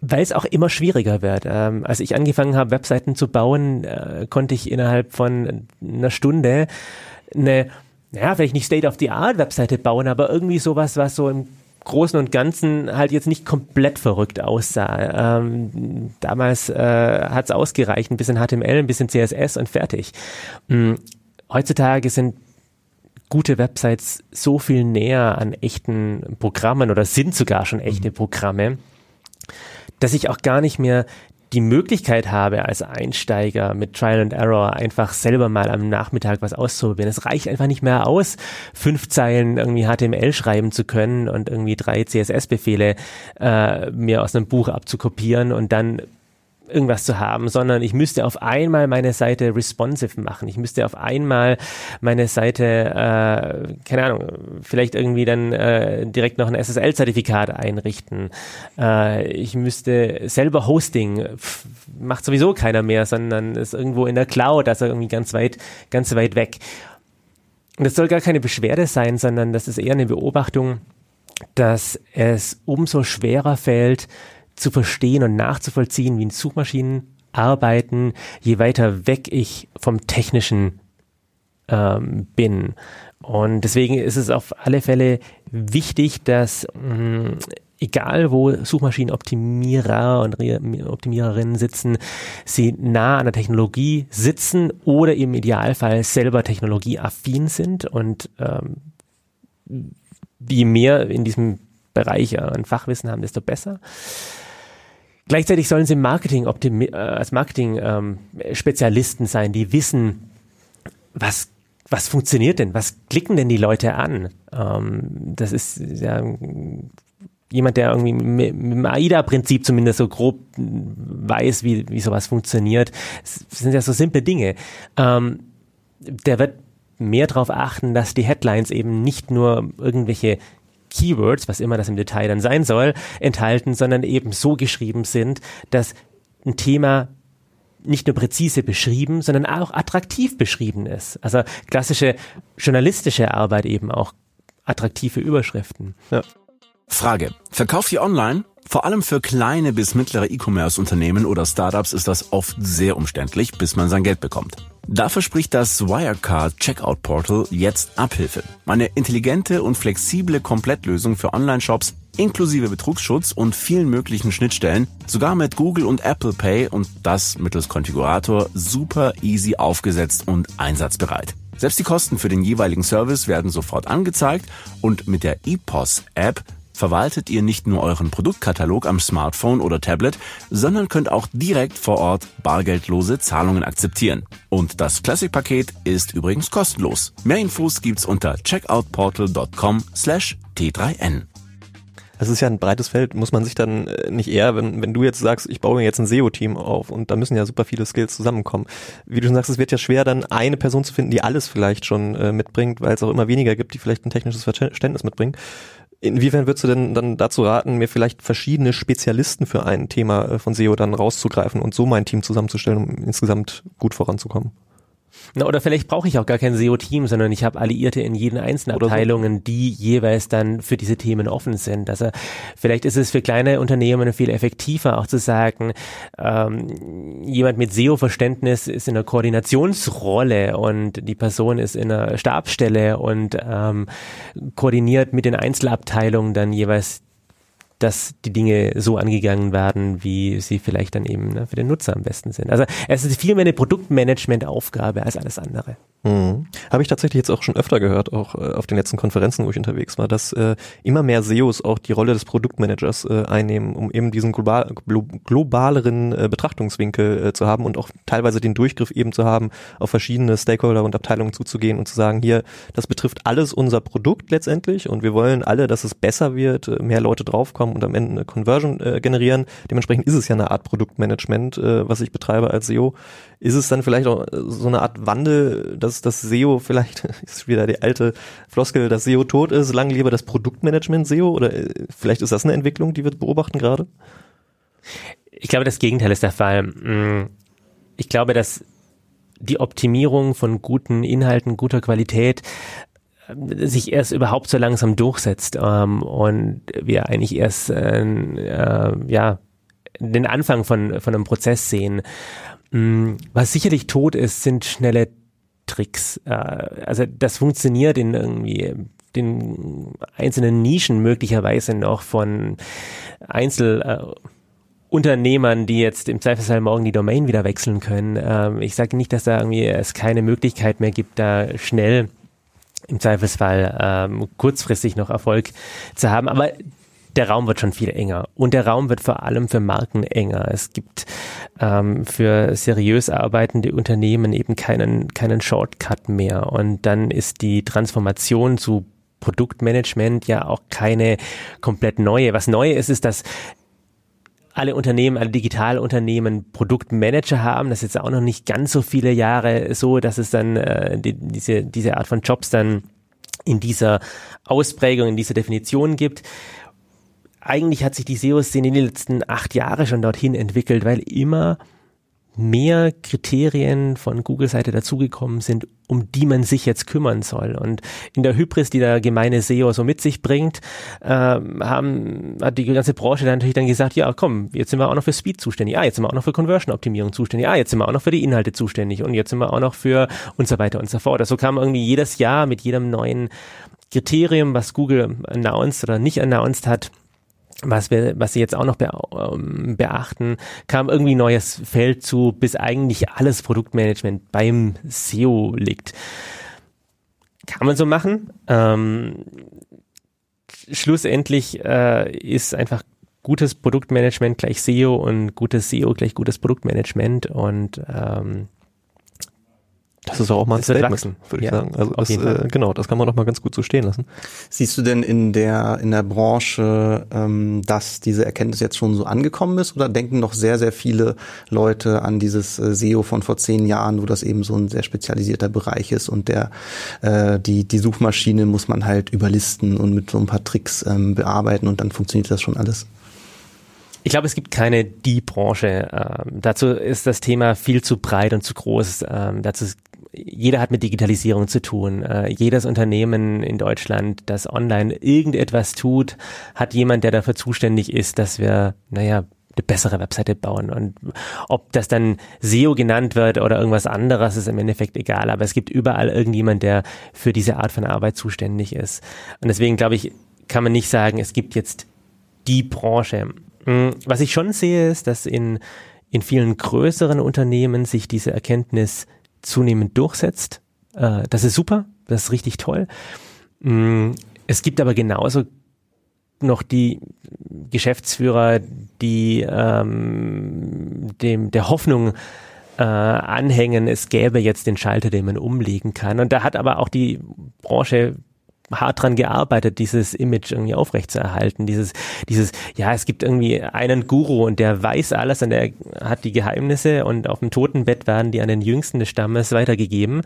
weil es auch immer schwieriger wird. Als ich angefangen habe, Webseiten zu bauen, konnte ich innerhalb von einer Stunde vielleicht nicht State-of-the-Art-Webseite bauen, aber irgendwie sowas, was so im Großen und Ganzen halt jetzt nicht komplett verrückt aussah. Damals hat es ausgereicht, ein bisschen HTML, ein bisschen CSS und fertig. Heutzutage sind gute Websites so viel näher an echten Programmen oder sind sogar schon echte Programme, dass ich auch gar nicht mehr die Möglichkeit habe, als Einsteiger mit Trial and Error einfach selber mal am Nachmittag was auszuprobieren. Es reicht einfach nicht mehr aus, 5 Zeilen irgendwie HTML schreiben zu können und irgendwie 3 CSS-Befehle mir aus einem Buch abzukopieren und dann irgendwas zu haben, sondern ich müsste auf einmal meine Seite responsive machen. Ich müsste auf einmal meine Seite, vielleicht irgendwie dann direkt noch ein SSL-Zertifikat einrichten. Ich müsste selber Hosting, macht sowieso keiner mehr, sondern ist irgendwo in der Cloud, also irgendwie ganz weit weg. Und das soll gar keine Beschwerde sein, sondern das ist eher eine Beobachtung, dass es umso schwerer fällt, zu verstehen und nachzuvollziehen, wie Suchmaschinen arbeiten, je weiter weg ich vom Technischen bin. Und deswegen ist es auf alle Fälle wichtig, dass egal wo Suchmaschinenoptimierer und Optimiererinnen sitzen, sie nah an der Technologie sitzen oder im Idealfall selber technologieaffin sind. Und je mehr in diesem Bereich an Fachwissen haben, desto besser. Gleichzeitig sollen sie Marketing-Spezialisten sein, die wissen, was funktioniert denn, was klicken denn die Leute an? Das ist ja jemand, der irgendwie mit dem AIDA-Prinzip zumindest so grob weiß, wie sowas funktioniert. Das sind ja so simple Dinge. Der wird mehr darauf achten, dass die Headlines eben nicht nur irgendwelche Keywords, was immer das im Detail dann sein soll, enthalten, sondern eben so geschrieben sind, dass ein Thema nicht nur präzise beschrieben, sondern auch attraktiv beschrieben ist. Also klassische journalistische Arbeit, eben auch attraktive Überschriften. Ja. Frage: Verkauft ihr online? Vor allem für kleine bis mittlere E-Commerce-Unternehmen oder Startups ist das oft sehr umständlich, bis man sein Geld bekommt. Dafür spricht das Wirecard Checkout-Portal jetzt Abhilfe. Eine intelligente und flexible Komplettlösung für Online-Shops inklusive Betrugsschutz und vielen möglichen Schnittstellen, sogar mit Google und Apple Pay, und das mittels Konfigurator super easy aufgesetzt und einsatzbereit. Selbst die Kosten für den jeweiligen Service werden sofort angezeigt, und mit der ePOS-App verwaltet ihr nicht nur euren Produktkatalog am Smartphone oder Tablet, sondern könnt auch direkt vor Ort bargeldlose Zahlungen akzeptieren. Und das Classic-Paket ist übrigens kostenlos. Mehr Infos gibt's unter checkoutportal.com/t3n. Das ist ja ein breites Feld. Muss man sich dann nicht eher, wenn du jetzt sagst, ich baue mir jetzt ein SEO-Team auf, und da müssen ja super viele Skills zusammenkommen. Wie du schon sagst, es wird ja schwer, dann eine Person zu finden, die alles vielleicht schon mitbringt, weil es auch immer weniger gibt, die vielleicht ein technisches Verständnis mitbringen. Inwiefern würdest du denn dann dazu raten, mir vielleicht verschiedene Spezialisten für ein Thema von SEO dann rauszugreifen und so mein Team zusammenzustellen, um insgesamt gut voranzukommen? Na, oder vielleicht brauche ich auch gar kein SEO-Team, sondern ich habe Alliierte in jeden einzelnen Abteilungen, die jeweils dann für diese Themen offen sind. Also vielleicht ist es für kleine Unternehmen viel effektiver, auch zu sagen, jemand mit SEO-Verständnis ist in einer Koordinationsrolle und die Person ist in einer Stabsstelle und koordiniert mit den Einzelabteilungen dann jeweils dass die Dinge so angegangen werden, wie sie vielleicht dann eben für den Nutzer am besten sind. Also es ist viel mehr eine Produktmanagement-Aufgabe als alles andere. Mhm. Habe ich tatsächlich jetzt auch schon öfter gehört, auch auf den letzten Konferenzen, wo ich unterwegs war, dass immer mehr SEOs auch die Rolle des Produktmanagers einnehmen, um eben diesen globaleren Betrachtungswinkel zu haben und auch teilweise den Durchgriff eben zu haben, auf verschiedene Stakeholder und Abteilungen zuzugehen und zu sagen, hier, das betrifft alles unser Produkt letztendlich und wir wollen alle, dass es besser wird, mehr Leute draufkommen und am Ende eine Conversion generieren. Dementsprechend ist es ja eine Art Produktmanagement, was ich betreibe als SEO. Ist es dann vielleicht auch so eine Art Wandel, dass das SEO vielleicht, ist wieder die alte Floskel, dass SEO tot ist, lang lebe das Produktmanagement SEO, oder vielleicht ist das eine Entwicklung, die wir beobachten gerade? Ich glaube, das Gegenteil ist der Fall. Ich glaube, dass die Optimierung von guten Inhalten, guter Qualität sich erst überhaupt so langsam durchsetzt und wir eigentlich erst den Anfang von einem Prozess sehen. Was sicherlich tot ist, sind schnelle Tricks. Also das funktioniert in irgendwie den einzelnen Nischen möglicherweise noch von Einzelunternehmern, die jetzt im Zweifelsfall morgen die Domain wieder wechseln können. Ich sage nicht, dass da irgendwie es keine Möglichkeit mehr gibt, da schnell im Zweifelsfall kurzfristig noch Erfolg zu haben, aber der Raum wird schon viel enger und der Raum wird vor allem für Marken enger. Es gibt für seriös arbeitende Unternehmen eben keinen Shortcut mehr und dann ist die Transformation zu Produktmanagement ja auch keine komplett neue. Was neu ist, ist, dass alle Unternehmen, alle Digitalunternehmen Produktmanager haben. Das ist jetzt auch noch nicht ganz so viele Jahre so, dass es dann diese Art von Jobs dann in dieser Ausprägung, in dieser Definition gibt. Eigentlich hat sich die SEO-Szene in den letzten 8 Jahren schon dorthin entwickelt, weil immer mehr Kriterien von Google-Seite dazugekommen sind, um die man sich jetzt kümmern soll. Und in der Hybris, die der gemeine SEO so mit sich bringt, hat die ganze Branche dann natürlich gesagt, ja komm, jetzt sind wir auch noch für Speed zuständig, jetzt sind wir auch noch für Conversion-Optimierung zuständig, jetzt sind wir auch noch für die Inhalte zuständig und jetzt sind wir auch noch für und so weiter und so fort. Also kam irgendwie jedes Jahr mit jedem neuen Kriterium, was Google announced oder nicht announced hat, was sie jetzt auch noch beachten, kam irgendwie neues Feld zu, bis eigentlich alles Produktmanagement beim SEO liegt. Kann man so machen. Schlussendlich ist einfach gutes Produktmanagement gleich SEO und gutes SEO gleich gutes Produktmanagement und das ist auch mal ein Statement, würde ich sagen. Also genau, das kann man doch mal ganz gut so stehen lassen. Siehst du denn in der Branche, dass diese Erkenntnis jetzt schon so angekommen ist, oder denken noch sehr, sehr viele Leute an dieses SEO von vor 10 Jahren, wo das eben so ein sehr spezialisierter Bereich ist und die Suchmaschine muss man halt überlisten und mit so ein paar Tricks bearbeiten und dann funktioniert das schon alles? Ich glaube, es gibt keine die Branche. Dazu ist das Thema viel zu breit und zu groß. Jeder hat mit Digitalisierung zu tun. Jedes Unternehmen in Deutschland, das online irgendetwas tut, hat jemand, der dafür zuständig ist, dass wir, eine bessere Webseite bauen. Und ob das dann SEO genannt wird oder irgendwas anderes, ist im Endeffekt egal. Aber es gibt überall irgendjemand, der für diese Art von Arbeit zuständig ist. Und deswegen, glaube ich, kann man nicht sagen, es gibt jetzt die Branche. Was ich schon sehe, ist, dass in vielen größeren Unternehmen sich diese Erkenntnis zunehmend durchsetzt. Das ist super, das ist richtig toll. Es gibt aber genauso noch die Geschäftsführer, die der Hoffnung anhängen, es gäbe jetzt den Schalter, den man umlegen kann. Und da hat aber auch die Branche hart dran gearbeitet, dieses Image irgendwie aufrechtzuerhalten, es gibt irgendwie einen Guru und der weiß alles und der hat die Geheimnisse und auf dem Totenbett werden die an den Jüngsten des Stammes weitergegeben.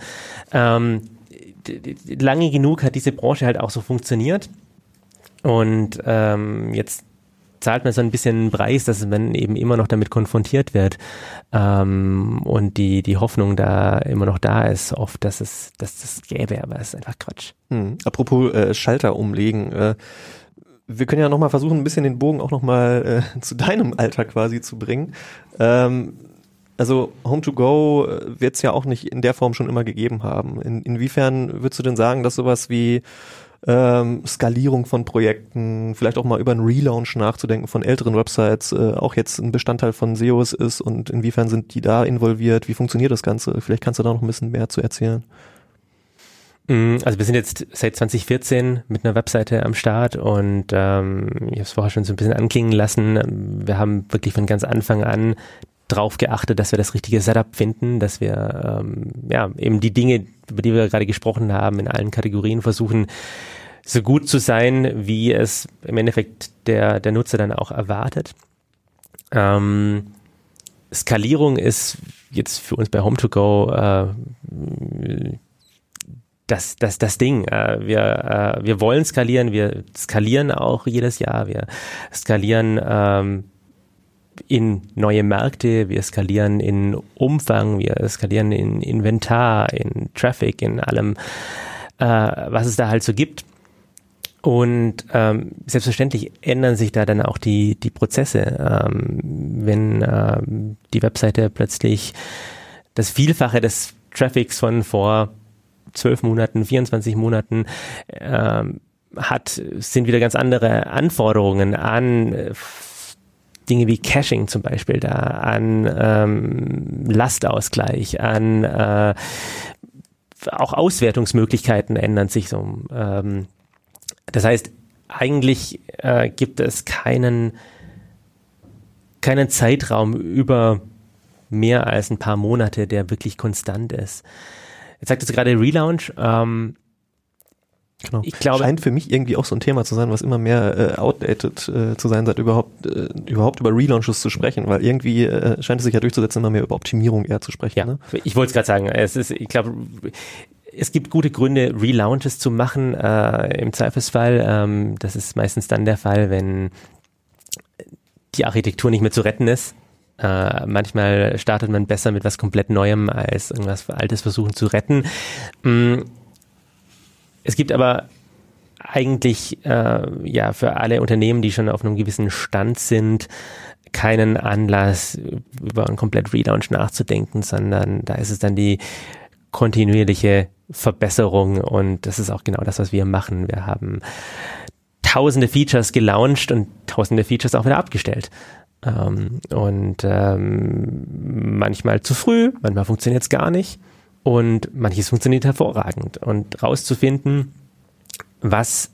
Lange genug hat diese Branche halt auch so funktioniert und jetzt zahlt man so ein bisschen einen Preis, dass man eben immer noch damit konfrontiert wird und die Hoffnung da immer noch da ist, oft, dass das gäbe, aber es ist einfach Quatsch. Apropos Schalter umlegen, wir können ja nochmal versuchen, ein bisschen den Bogen auch nochmal zu deinem Alter quasi zu bringen. Also HomeToGo wird es ja auch nicht in der Form schon immer gegeben haben. Inwiefern würdest du denn sagen, dass sowas wie Skalierung von Projekten, vielleicht auch mal über einen Relaunch nachzudenken von älteren Websites, auch jetzt ein Bestandteil von SEOs ist und inwiefern sind die da involviert, wie funktioniert das Ganze? Vielleicht kannst du da noch ein bisschen mehr zu erzählen. Also wir sind jetzt seit 2014 mit einer Webseite am Start und ich habe es vorher schon so ein bisschen anklingen lassen, wir haben wirklich von ganz Anfang an drauf geachtet, dass wir das richtige Setup finden, dass wir eben die Dinge, über die wir gerade gesprochen haben, in allen Kategorien versuchen, so gut zu sein, wie es im Endeffekt der Nutzer dann auch erwartet. Skalierung ist jetzt für uns bei HomeToGo das Ding. Wir wollen skalieren, wir skalieren auch jedes Jahr, wir skalieren in neue Märkte, wir skalieren in Umfang, wir skalieren in Inventar, in Traffic, in allem, was es da halt so gibt. Und selbstverständlich ändern sich da dann auch die Prozesse. Wenn die Webseite plötzlich das Vielfache des Traffics von vor 12 Monaten, 24 Monaten hat, sind wieder ganz andere Anforderungen an Dinge wie Caching zum Beispiel da, an Lastausgleich, an auch Auswertungsmöglichkeiten ändern sich so. Das heißt, eigentlich gibt es keinen Zeitraum über mehr als ein paar Monate, der wirklich konstant ist. Jetzt sagtest du gerade Relaunch. Genau. Ich glaube, scheint für mich irgendwie auch so ein Thema zu sein, was immer mehr outdated zu sein seit überhaupt über Relaunches zu sprechen, weil irgendwie scheint es sich ja durchzusetzen, immer mehr über Optimierung eher zu sprechen. Ja, ne? Ich wollte es gerade sagen, ich glaube, es gibt gute Gründe, Relaunches zu machen, im Zweifelsfall. Das ist meistens dann der Fall, wenn die Architektur nicht mehr zu retten ist. Manchmal startet man besser mit was komplett Neuem, als irgendwas Altes versuchen zu retten. Es gibt aber eigentlich für alle Unternehmen, die schon auf einem gewissen Stand sind, keinen Anlass, über einen komplett Relaunch nachzudenken, sondern da ist es dann die kontinuierliche Verbesserung und das ist auch genau das, was wir machen. Wir haben tausende Features gelauncht und tausende Features auch wieder abgestellt. Manchmal zu früh, manchmal funktioniert es gar nicht. Und manches funktioniert hervorragend. Und rauszufinden, was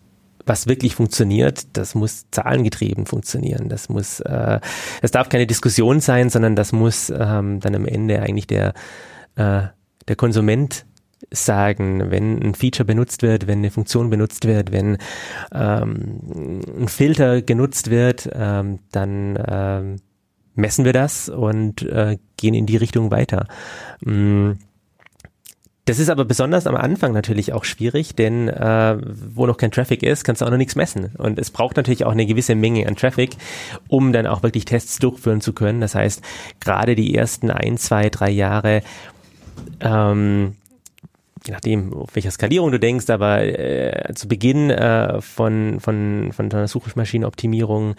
wirklich funktioniert, das muss zahlengetrieben funktionieren. Das muss, das darf keine Diskussion sein, sondern das muss dann am Ende eigentlich der Konsument sagen, wenn ein Feature benutzt wird, wenn eine Funktion benutzt wird, wenn ein Filter genutzt wird, dann messen wir das und gehen in die Richtung weiter. Das ist aber besonders am Anfang natürlich auch schwierig, denn wo noch kein Traffic ist, kannst du auch noch nichts messen. Und es braucht natürlich auch eine gewisse Menge an Traffic, um dann auch wirklich Tests durchführen zu können. Das heißt, gerade die ersten 1, 2, 3 Jahre, je nachdem, auf welcher Skalierung du denkst, aber zu Beginn von einer Suchmaschinenoptimierung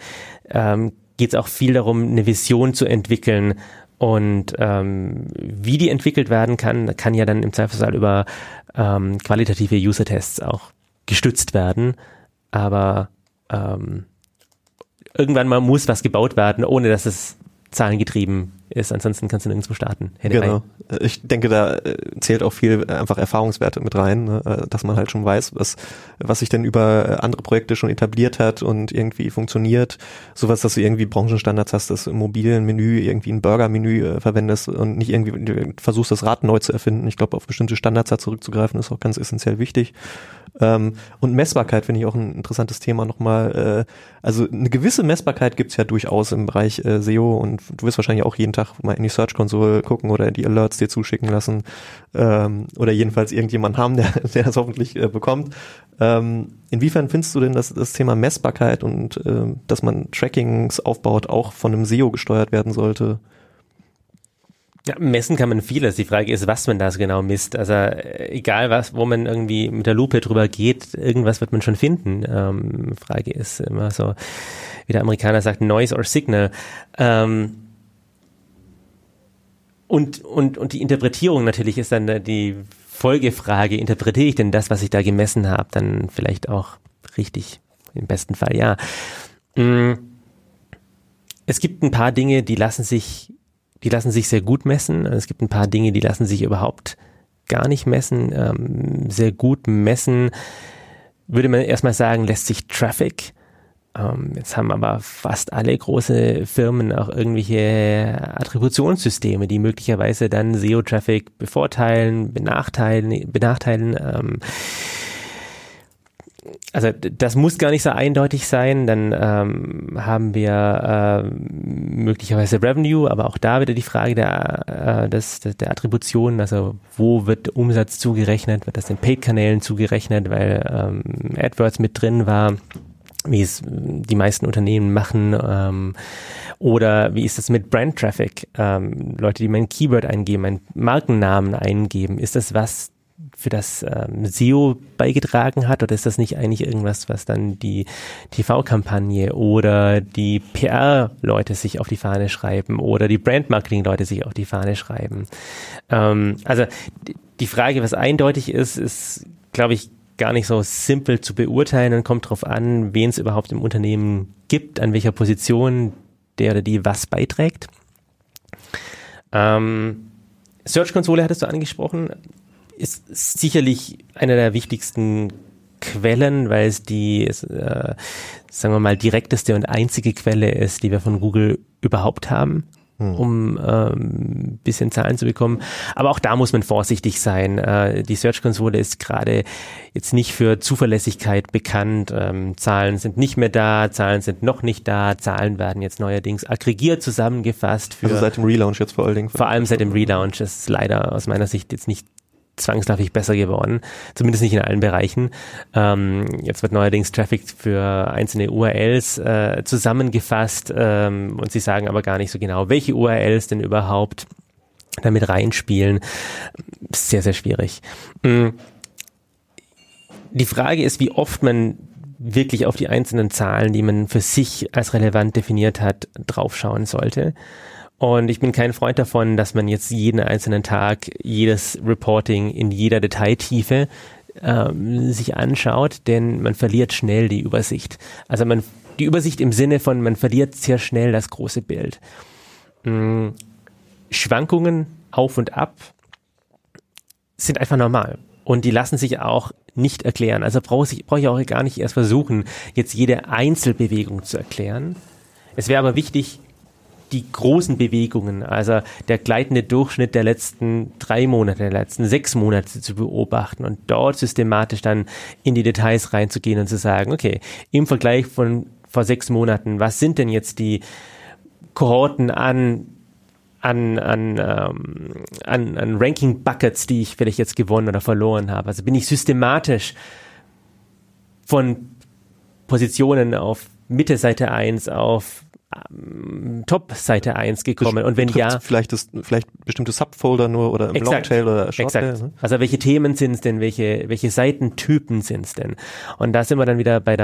geht es auch viel darum, eine Vision zu entwickeln. Und wie die entwickelt werden kann ja dann im Zweifelsfall über qualitative User-Tests auch gestützt werden. Aber irgendwann mal muss was gebaut werden, ohne dass es zahlengetrieben ist. Ansonsten kannst du nirgendwo starten. Genau. Ich denke, da zählt auch viel einfach Erfahrungswerte mit rein, ne? Dass man halt schon weiß, was sich denn über andere Projekte schon etabliert hat und irgendwie funktioniert. Sowas, dass du irgendwie Branchenstandards hast, dass du im mobilen Menü irgendwie ein Burger-Menü verwendest und nicht irgendwie versuchst, das Rad neu zu erfinden. Ich glaube, auf bestimmte Standards da zurückzugreifen, ist auch ganz essentiell wichtig. Und Messbarkeit finde ich auch ein interessantes Thema nochmal. Also eine gewisse Messbarkeit gibt es ja durchaus im Bereich SEO und du wirst wahrscheinlich auch jeden Tag mal in die Search-Konsole gucken oder die Alerts dir zuschicken lassen oder jedenfalls irgendjemanden haben, der das hoffentlich bekommt. Inwiefern findest du denn, dass das Thema Messbarkeit und dass man Trackings aufbaut, auch von einem SEO gesteuert werden sollte? Ja, messen kann man vieles. Die Frage ist, was man das genau misst. Also egal was, wo man irgendwie mit der Lupe drüber geht, irgendwas wird man schon finden. Frage ist immer so, wie der Amerikaner sagt, Noise or Signal. Und die Interpretierung natürlich ist dann die Folgefrage, interpretiere ich denn das, was ich da gemessen habe, dann vielleicht auch richtig, im besten Fall ja. Es gibt ein paar Dinge, die lassen sich sehr gut messen. Es gibt ein paar Dinge, die lassen sich überhaupt gar nicht messen. Sehr gut messen, würde man erstmal sagen, lässt sich Traffic. Jetzt haben aber fast alle große Firmen auch irgendwelche Attributionssysteme, die möglicherweise dann SEO-Traffic benachteilen. Also das muss gar nicht so eindeutig sein, dann haben wir möglicherweise Revenue, aber auch da wieder die Frage der Attribution, also wo wird Umsatz zugerechnet, wird das den Paid-Kanälen zugerechnet, weil AdWords mit drin war, wie es die meisten Unternehmen machen, oder wie ist das mit Brand-Traffic, Leute, die mein Keyword eingeben, meinen Markennamen eingeben, ist das was, für das SEO beigetragen hat, oder ist das nicht eigentlich irgendwas, was dann die TV-Kampagne oder die PR-Leute sich auf die Fahne schreiben oder die Brand-Marketing-Leute sich auf die Fahne schreiben? Also die Frage, was eindeutig ist, ist, glaube ich, gar nicht so simpel zu beurteilen und kommt drauf an, wen es überhaupt im Unternehmen gibt, an welcher Position der oder die was beiträgt. Search-Konsole hattest du angesprochen. Ist sicherlich einer der wichtigsten Quellen, weil es die, sagen wir mal, direkteste und einzige Quelle ist, die wir von Google überhaupt haben, um ein bisschen Zahlen zu bekommen. Aber auch da muss man vorsichtig sein. Die Search-Konsole ist gerade jetzt nicht für Zuverlässigkeit bekannt. Zahlen sind nicht mehr da, Zahlen sind noch nicht da, Zahlen werden jetzt neuerdings aggregiert zusammengefasst. Für, also seit dem Relaunch jetzt vor allen Dingen? Vor allem seit dem Relaunch ist leider aus meiner Sicht jetzt nicht zwangsläufig besser geworden, zumindest nicht in allen Bereichen. Jetzt wird neuerdings Traffic für einzelne URLs zusammengefasst, und sie sagen aber gar nicht so genau, welche URLs denn überhaupt damit reinspielen. Sehr, sehr schwierig. Die Frage ist, wie oft man wirklich auf die einzelnen Zahlen, die man für sich als relevant definiert hat, draufschauen sollte. Und ich bin kein Freund davon, dass man jetzt jeden einzelnen Tag, jedes Reporting in jeder Detailtiefe sich anschaut, denn man verliert schnell die Übersicht. Also die Übersicht im Sinne von, man verliert sehr schnell das große Bild. Schwankungen auf und ab sind einfach normal. Und die lassen sich auch nicht erklären. Also brauche ich auch gar nicht erst versuchen, jetzt jede Einzelbewegung zu erklären. Es wäre aber wichtig, die großen Bewegungen, also der gleitende Durchschnitt der letzten 3 Monate, der letzten 6 Monate zu beobachten und dort systematisch dann in die Details reinzugehen und zu sagen, okay, im Vergleich von vor 6 Monaten, was sind denn jetzt die Kohorten an Ranking-Buckets, die ich vielleicht jetzt gewonnen oder verloren habe? Also bin ich systematisch von Positionen auf Mitte Seite 1 auf Top-Seite 1 gekommen, und wenn ja... Vielleicht bestimmte Subfolder nur oder im Longtail oder Shorttail. Exakt. Ne? Also welche Themen sind es denn, welche Seitentypen sind es denn? Und da sind wir dann wieder bei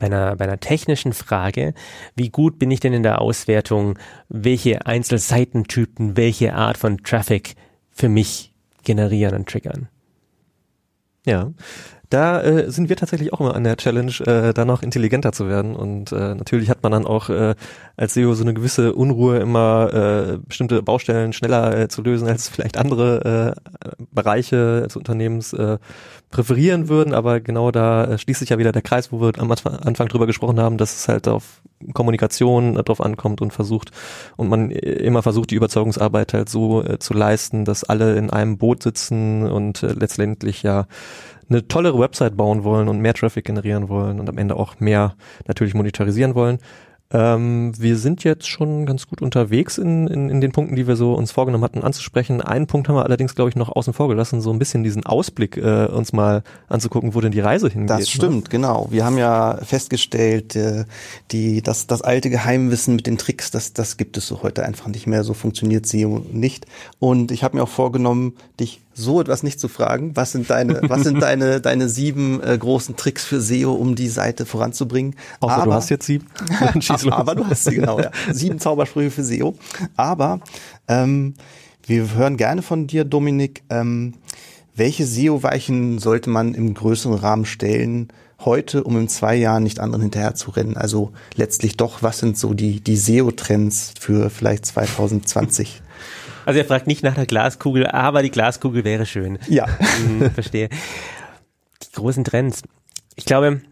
einer technischen Frage, wie gut bin ich denn in der Auswertung, welche Einzelseitentypen, welche Art von Traffic für mich generieren und triggern? Ja, da sind wir tatsächlich auch immer an der Challenge, da noch intelligenter zu werden, und natürlich hat man dann auch als SEO so eine gewisse Unruhe, immer bestimmte Baustellen schneller zu lösen, als vielleicht andere Bereiche des Unternehmens präferieren würden, aber genau da schließt sich ja wieder der Kreis, wo wir am Anfang drüber gesprochen haben, dass es halt auf Kommunikation drauf ankommt, und man immer versucht, die Überzeugungsarbeit halt so zu leisten, dass alle in einem Boot sitzen und letztendlich ja eine tollere Website bauen wollen und mehr Traffic generieren wollen und am Ende auch mehr natürlich monetarisieren wollen. Wir sind jetzt schon ganz gut unterwegs in den Punkten, die wir so uns vorgenommen hatten anzusprechen. Einen Punkt haben wir allerdings, glaube ich, noch außen vor gelassen, so ein bisschen diesen Ausblick uns mal anzugucken, wo denn die Reise hingeht. Das stimmt, genau. Wir haben ja festgestellt, das alte Geheimwissen mit den Tricks, das gibt es so heute einfach nicht mehr. So funktioniert SEO nicht. Und ich habe mir auch vorgenommen, dich so etwas nicht zu fragen. Was sind deine 7 großen Tricks für SEO, um die Seite voranzubringen? Aber du hast jetzt 7. Aber du hast sie, genau. Ja. 7 Zaubersprüche für SEO. Aber wir hören gerne von dir, Dominik, Welche SEO-Weichen sollte man im größeren Rahmen stellen heute, um in 2 Jahren nicht anderen hinterherzurennen? Also letztlich doch, was sind so die SEO-Trends für vielleicht 2020? Also er fragt nicht nach der Glaskugel, aber die Glaskugel wäre schön. Ja. Verstehe. Die großen Trends. Ich glaube,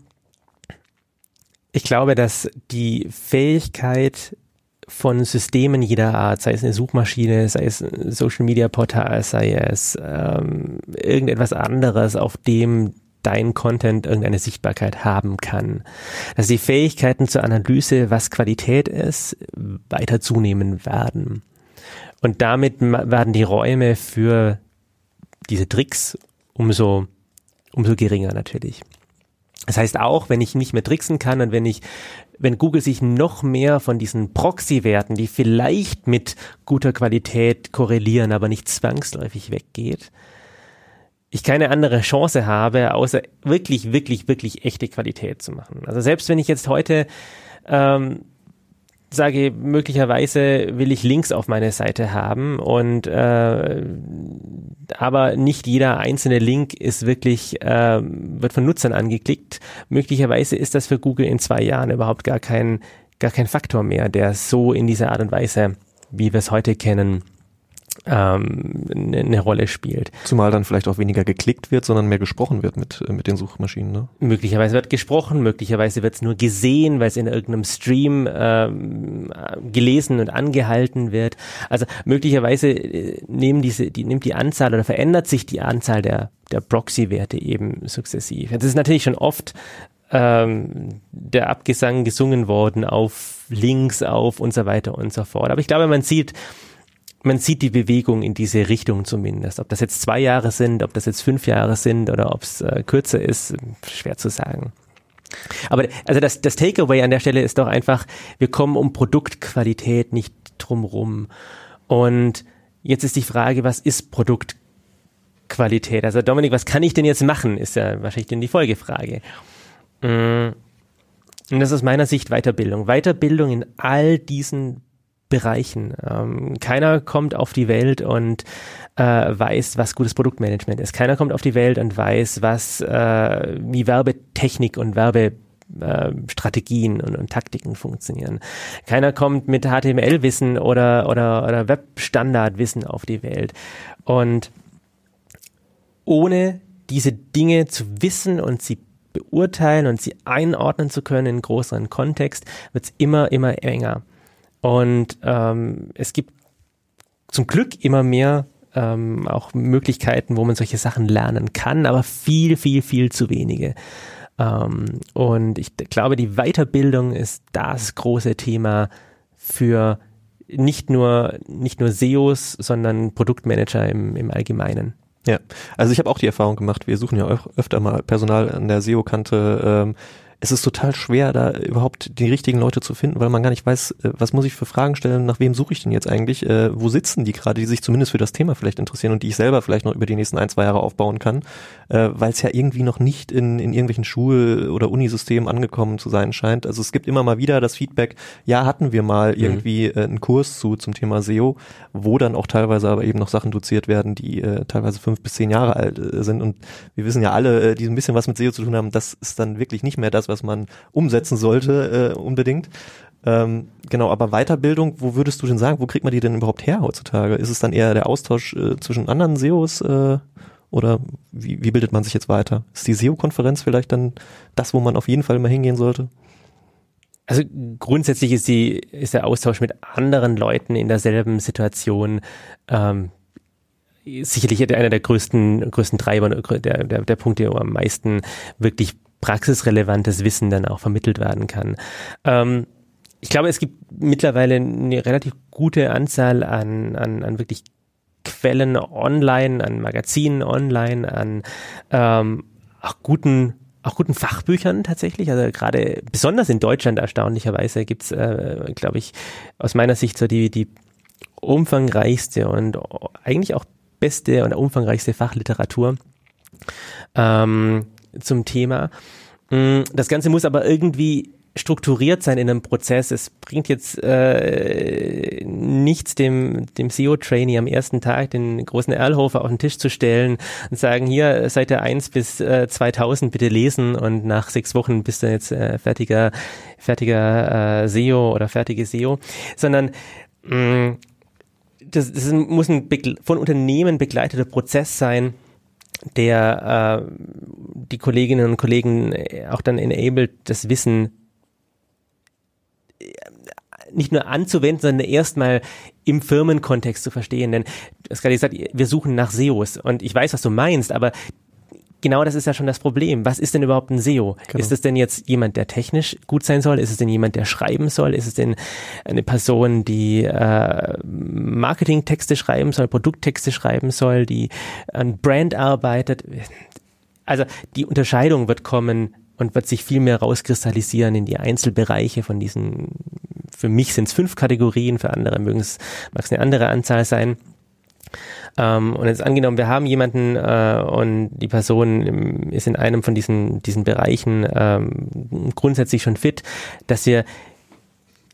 dass die Fähigkeit von Systemen jeder Art, sei es eine Suchmaschine, sei es ein Social-Media-Portal, sei es irgendetwas anderes, auf dem dein Content irgendeine Sichtbarkeit haben kann. Dass die Fähigkeiten zur Analyse, was Qualität ist, weiter zunehmen werden. Und damit werden die Räume für diese Tricks umso geringer natürlich. Das heißt auch, wenn ich nicht mehr tricksen kann und wenn Google sich noch mehr von diesen Proxy-Werten, die vielleicht mit guter Qualität korrelieren, aber nicht zwangsläufig weggeht, ich keine andere Chance habe, außer wirklich, wirklich, wirklich echte Qualität zu machen. Also selbst wenn ich jetzt heute sage, möglicherweise will ich Links auf meine Seite haben und aber nicht jeder einzelne Link ist wirklich wird von Nutzern angeklickt. Möglicherweise ist das für Google in 2 Jahren überhaupt gar kein Faktor mehr, der so in dieser Art und Weise, wie wir es heute kennen, eine Rolle spielt. Zumal dann vielleicht auch weniger geklickt wird, sondern mehr gesprochen wird mit den Suchmaschinen, ne? Möglicherweise wird gesprochen, möglicherweise wird es nur gesehen, weil es in irgendeinem Stream gelesen und angehalten wird. Also möglicherweise nimmt die Anzahl oder verändert sich die Anzahl der Proxy-Werte eben sukzessiv. Jetzt ist natürlich schon oft der Abgesang gesungen worden auf Links, auf und so weiter und so fort. Aber ich glaube, man sieht die Bewegung in diese Richtung zumindest. Ob das jetzt 2 Jahre sind, ob das jetzt 5 Jahre sind oder ob es kürzer ist, schwer zu sagen. Aber also das Takeaway an der Stelle ist doch einfach, wir kommen um Produktqualität nicht drum rum. Und jetzt ist die Frage, was ist Produktqualität? Also Dominik, was kann ich denn jetzt machen, ist ja wahrscheinlich dann die Folgefrage. Und das ist aus meiner Sicht Weiterbildung. Weiterbildung in all diesen Bereichen. Keiner kommt auf die Welt und weiß, was gutes Produktmanagement ist. Keiner kommt auf die Welt und weiß, was wie Werbetechnik und Werbestrategien und Taktiken funktionieren. Keiner kommt mit HTML-Wissen oder Web-Standard-Wissen auf die Welt. Und ohne diese Dinge zu wissen und sie beurteilen und sie einordnen zu können in einen größeren Kontext, wird es immer, immer enger. Und es gibt zum Glück immer mehr auch Möglichkeiten, wo man solche Sachen lernen kann, aber viel, viel, viel zu wenige. Und ich glaube, die Weiterbildung ist das große Thema für nicht nur SEOs, sondern Produktmanager im Allgemeinen. Ja, also ich habe auch die Erfahrung gemacht, wir suchen ja auch öfter mal Personal an der SEO-Kante. Es ist total schwer, da überhaupt die richtigen Leute zu finden, weil man gar nicht weiß, was muss ich für Fragen stellen, nach wem suche ich denn jetzt eigentlich, wo sitzen die gerade, die sich zumindest für das Thema vielleicht interessieren und die ich selber vielleicht noch über die nächsten 1-2 Jahre aufbauen kann, weil es ja irgendwie noch nicht in irgendwelchen Schul- oder Unisystemen angekommen zu sein scheint. Also es gibt immer mal wieder das Feedback, ja, hatten wir mal irgendwie einen Kurs zum Thema SEO, wo dann auch teilweise aber eben noch Sachen doziert werden, die teilweise 5 bis 10 Jahre alt sind, und wir wissen ja alle, die ein bisschen was mit SEO zu tun haben, das ist dann wirklich nicht mehr das, was man umsetzen sollte unbedingt. Genau, aber Weiterbildung, wo würdest du denn sagen, wo kriegt man die denn überhaupt her heutzutage? Ist es dann eher der Austausch zwischen anderen SEOs oder wie bildet man sich jetzt weiter? Ist die SEO-Konferenz vielleicht dann das, wo man auf jeden Fall mal hingehen sollte? Also grundsätzlich ist der Austausch mit anderen Leuten in derselben Situation sicherlich einer der größten Treiber, der Punkte, wo am meisten wirklich praxisrelevantes Wissen dann auch vermittelt werden kann. Ich glaube, es gibt mittlerweile eine relativ gute Anzahl an wirklich Quellen online, an Magazinen online, an auch guten Fachbüchern tatsächlich. Also gerade besonders in Deutschland erstaunlicherweise gibt es, glaube ich, aus meiner Sicht so die umfangreichste und eigentlich auch beste und umfangreichste Fachliteratur zum Thema. Das Ganze muss aber irgendwie strukturiert sein in einem Prozess. Es bringt jetzt nichts, dem CEO-Trainee am ersten Tag den großen Erlhofer auf den Tisch zu stellen und sagen, hier Seite 1 bis 2000 bitte lesen und nach 6 Wochen bist du jetzt fertiger SEO oder fertige SEO, sondern das muss ein von Unternehmen begleiteter Prozess sein, der die Kolleginnen und Kollegen auch dann enabled, das Wissen nicht nur anzuwenden, sondern erstmal im Firmenkontext zu verstehen. Denn du hast gerade gesagt, wir suchen nach SEOs und ich weiß, was du meinst, aber genau das ist ja schon das Problem. Was ist denn überhaupt ein SEO? Genau. Ist es denn jetzt jemand, der technisch gut sein soll? Ist es denn jemand, der schreiben soll? Ist es denn eine Person, die Marketingtexte schreiben soll, Produkttexte schreiben soll, die an Brand arbeitet? Also die Unterscheidung wird kommen und wird sich viel mehr rauskristallisieren in die Einzelbereiche von diesen, für mich sind es 5 Kategorien, für andere mag es eine andere Anzahl sein. Und jetzt angenommen, wir haben jemanden und die Person ist in einem von diesen Bereichen grundsätzlich schon fit, dass wir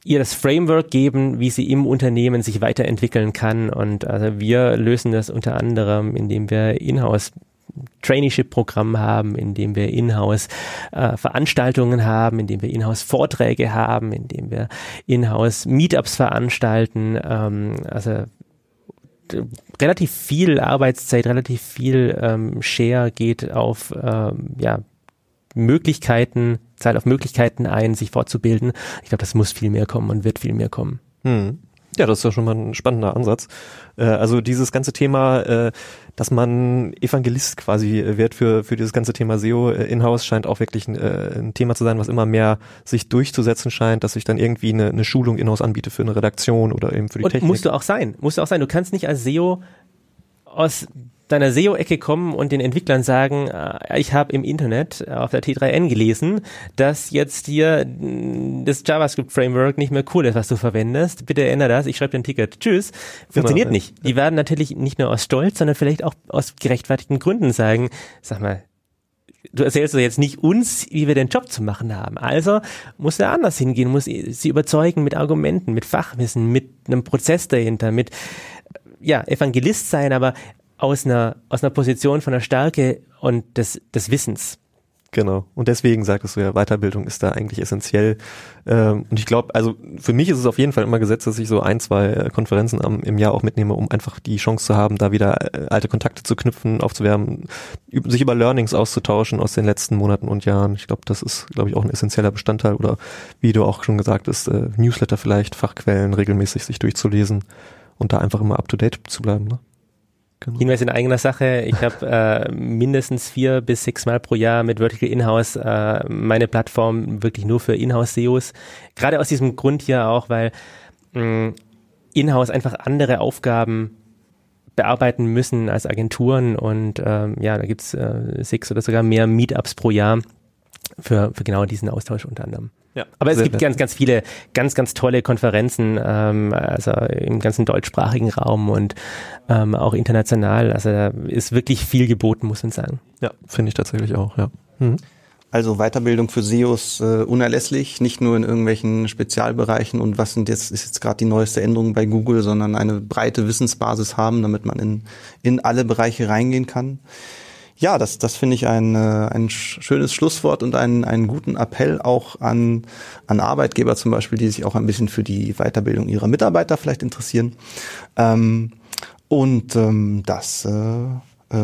ihr das Framework geben, wie sie im Unternehmen sich weiterentwickeln kann. Und also wir lösen das unter anderem, indem wir Inhouse Traineeship-Programm haben, indem wir Inhouse Veranstaltungen haben, indem wir Inhouse Vorträge haben, indem wir Inhouse Meetups veranstalten, also relativ viel Arbeitszeit, relativ viel Share geht auf Möglichkeiten, zahlt auf Möglichkeiten ein, sich fortzubilden. Ich glaube, das muss viel mehr kommen und wird viel mehr kommen. Hm. Ja, das ist ja schon mal ein spannender Ansatz. Also dieses ganze Thema, dass man Evangelist quasi wird für dieses ganze Thema SEO in-house, scheint auch wirklich ein Thema zu sein, was immer mehr sich durchzusetzen scheint, dass ich dann irgendwie eine Schulung in-house anbiete für eine Redaktion oder eben für die Technik. Musst du auch sein. Du kannst nicht als SEO aus deiner SEO-Ecke kommen und den Entwicklern sagen, ich habe im Internet auf der T3N gelesen, dass jetzt hier das JavaScript-Framework nicht mehr cool ist, was du verwendest. Bitte ändere das, ich schreibe dir ein Ticket. Tschüss. Funktioniert nicht. Die werden natürlich nicht nur aus Stolz, sondern vielleicht auch aus gerechtfertigten Gründen sagen, sag mal, du erzählst doch jetzt nicht uns, wie wir den Job zu machen haben. Also muss er anders hingehen, muss sie überzeugen mit Argumenten, mit Fachwissen, mit einem Prozess dahinter, mit Evangelist sein, aber aus einer Position von der Stärke und des Wissens. Genau. Und deswegen sagtest du ja, Weiterbildung ist da eigentlich essentiell. Und ich glaube, also für mich ist es auf jeden Fall immer gesetzt, dass ich so 1-2 Konferenzen im Jahr auch mitnehme, um einfach die Chance zu haben, da wieder alte Kontakte zu knüpfen, aufzuwärmen, sich über Learnings auszutauschen aus den letzten Monaten und Jahren. Ich glaube, das ist, glaube ich, auch ein essentieller Bestandteil. Oder wie du auch schon gesagt hast, Newsletter vielleicht, Fachquellen regelmäßig sich durchzulesen und da einfach immer up-to-date zu bleiben, ne? Genau. Hinweis in eigener Sache, ich habe mindestens 4 bis 6 Mal pro Jahr mit Vertical Inhouse meine Plattform wirklich nur für Inhouse-SEOs. Gerade aus diesem Grund hier auch, weil Inhouse einfach andere Aufgaben bearbeiten müssen als Agenturen und da gibt's 6 oder sogar mehr Meetups pro Jahr für genau diesen Austausch unter anderem. Ja, aber es gibt ganz, ganz viele, ganz, ganz tolle Konferenzen, also im ganzen deutschsprachigen Raum und auch international. Also da ist wirklich viel geboten, muss man sagen. Ja, finde ich tatsächlich auch, ja. Mhm. Also Weiterbildung für SEOs unerlässlich, nicht nur in irgendwelchen Spezialbereichen und ist jetzt gerade die neueste Änderung bei Google, sondern eine breite Wissensbasis haben, damit man in alle Bereiche reingehen kann. Ja, das finde ich ein schönes Schlusswort und einen guten Appell auch an Arbeitgeber zum Beispiel, die sich auch ein bisschen für die Weiterbildung ihrer Mitarbeiter vielleicht interessieren. Das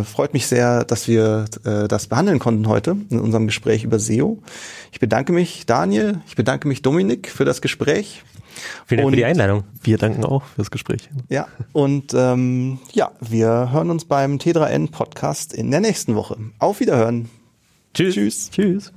freut mich sehr, dass wir das behandeln konnten heute in unserem Gespräch über SEO. Ich bedanke mich, Daniel, ich bedanke mich, Dominik, für das Gespräch. Vielen Dank für die Einladung. Wir danken auch fürs Gespräch. Ja, und wir hören uns beim T3N Podcast in der nächsten Woche. Auf Wiederhören. Tschüss. Tschüss. Tschüss.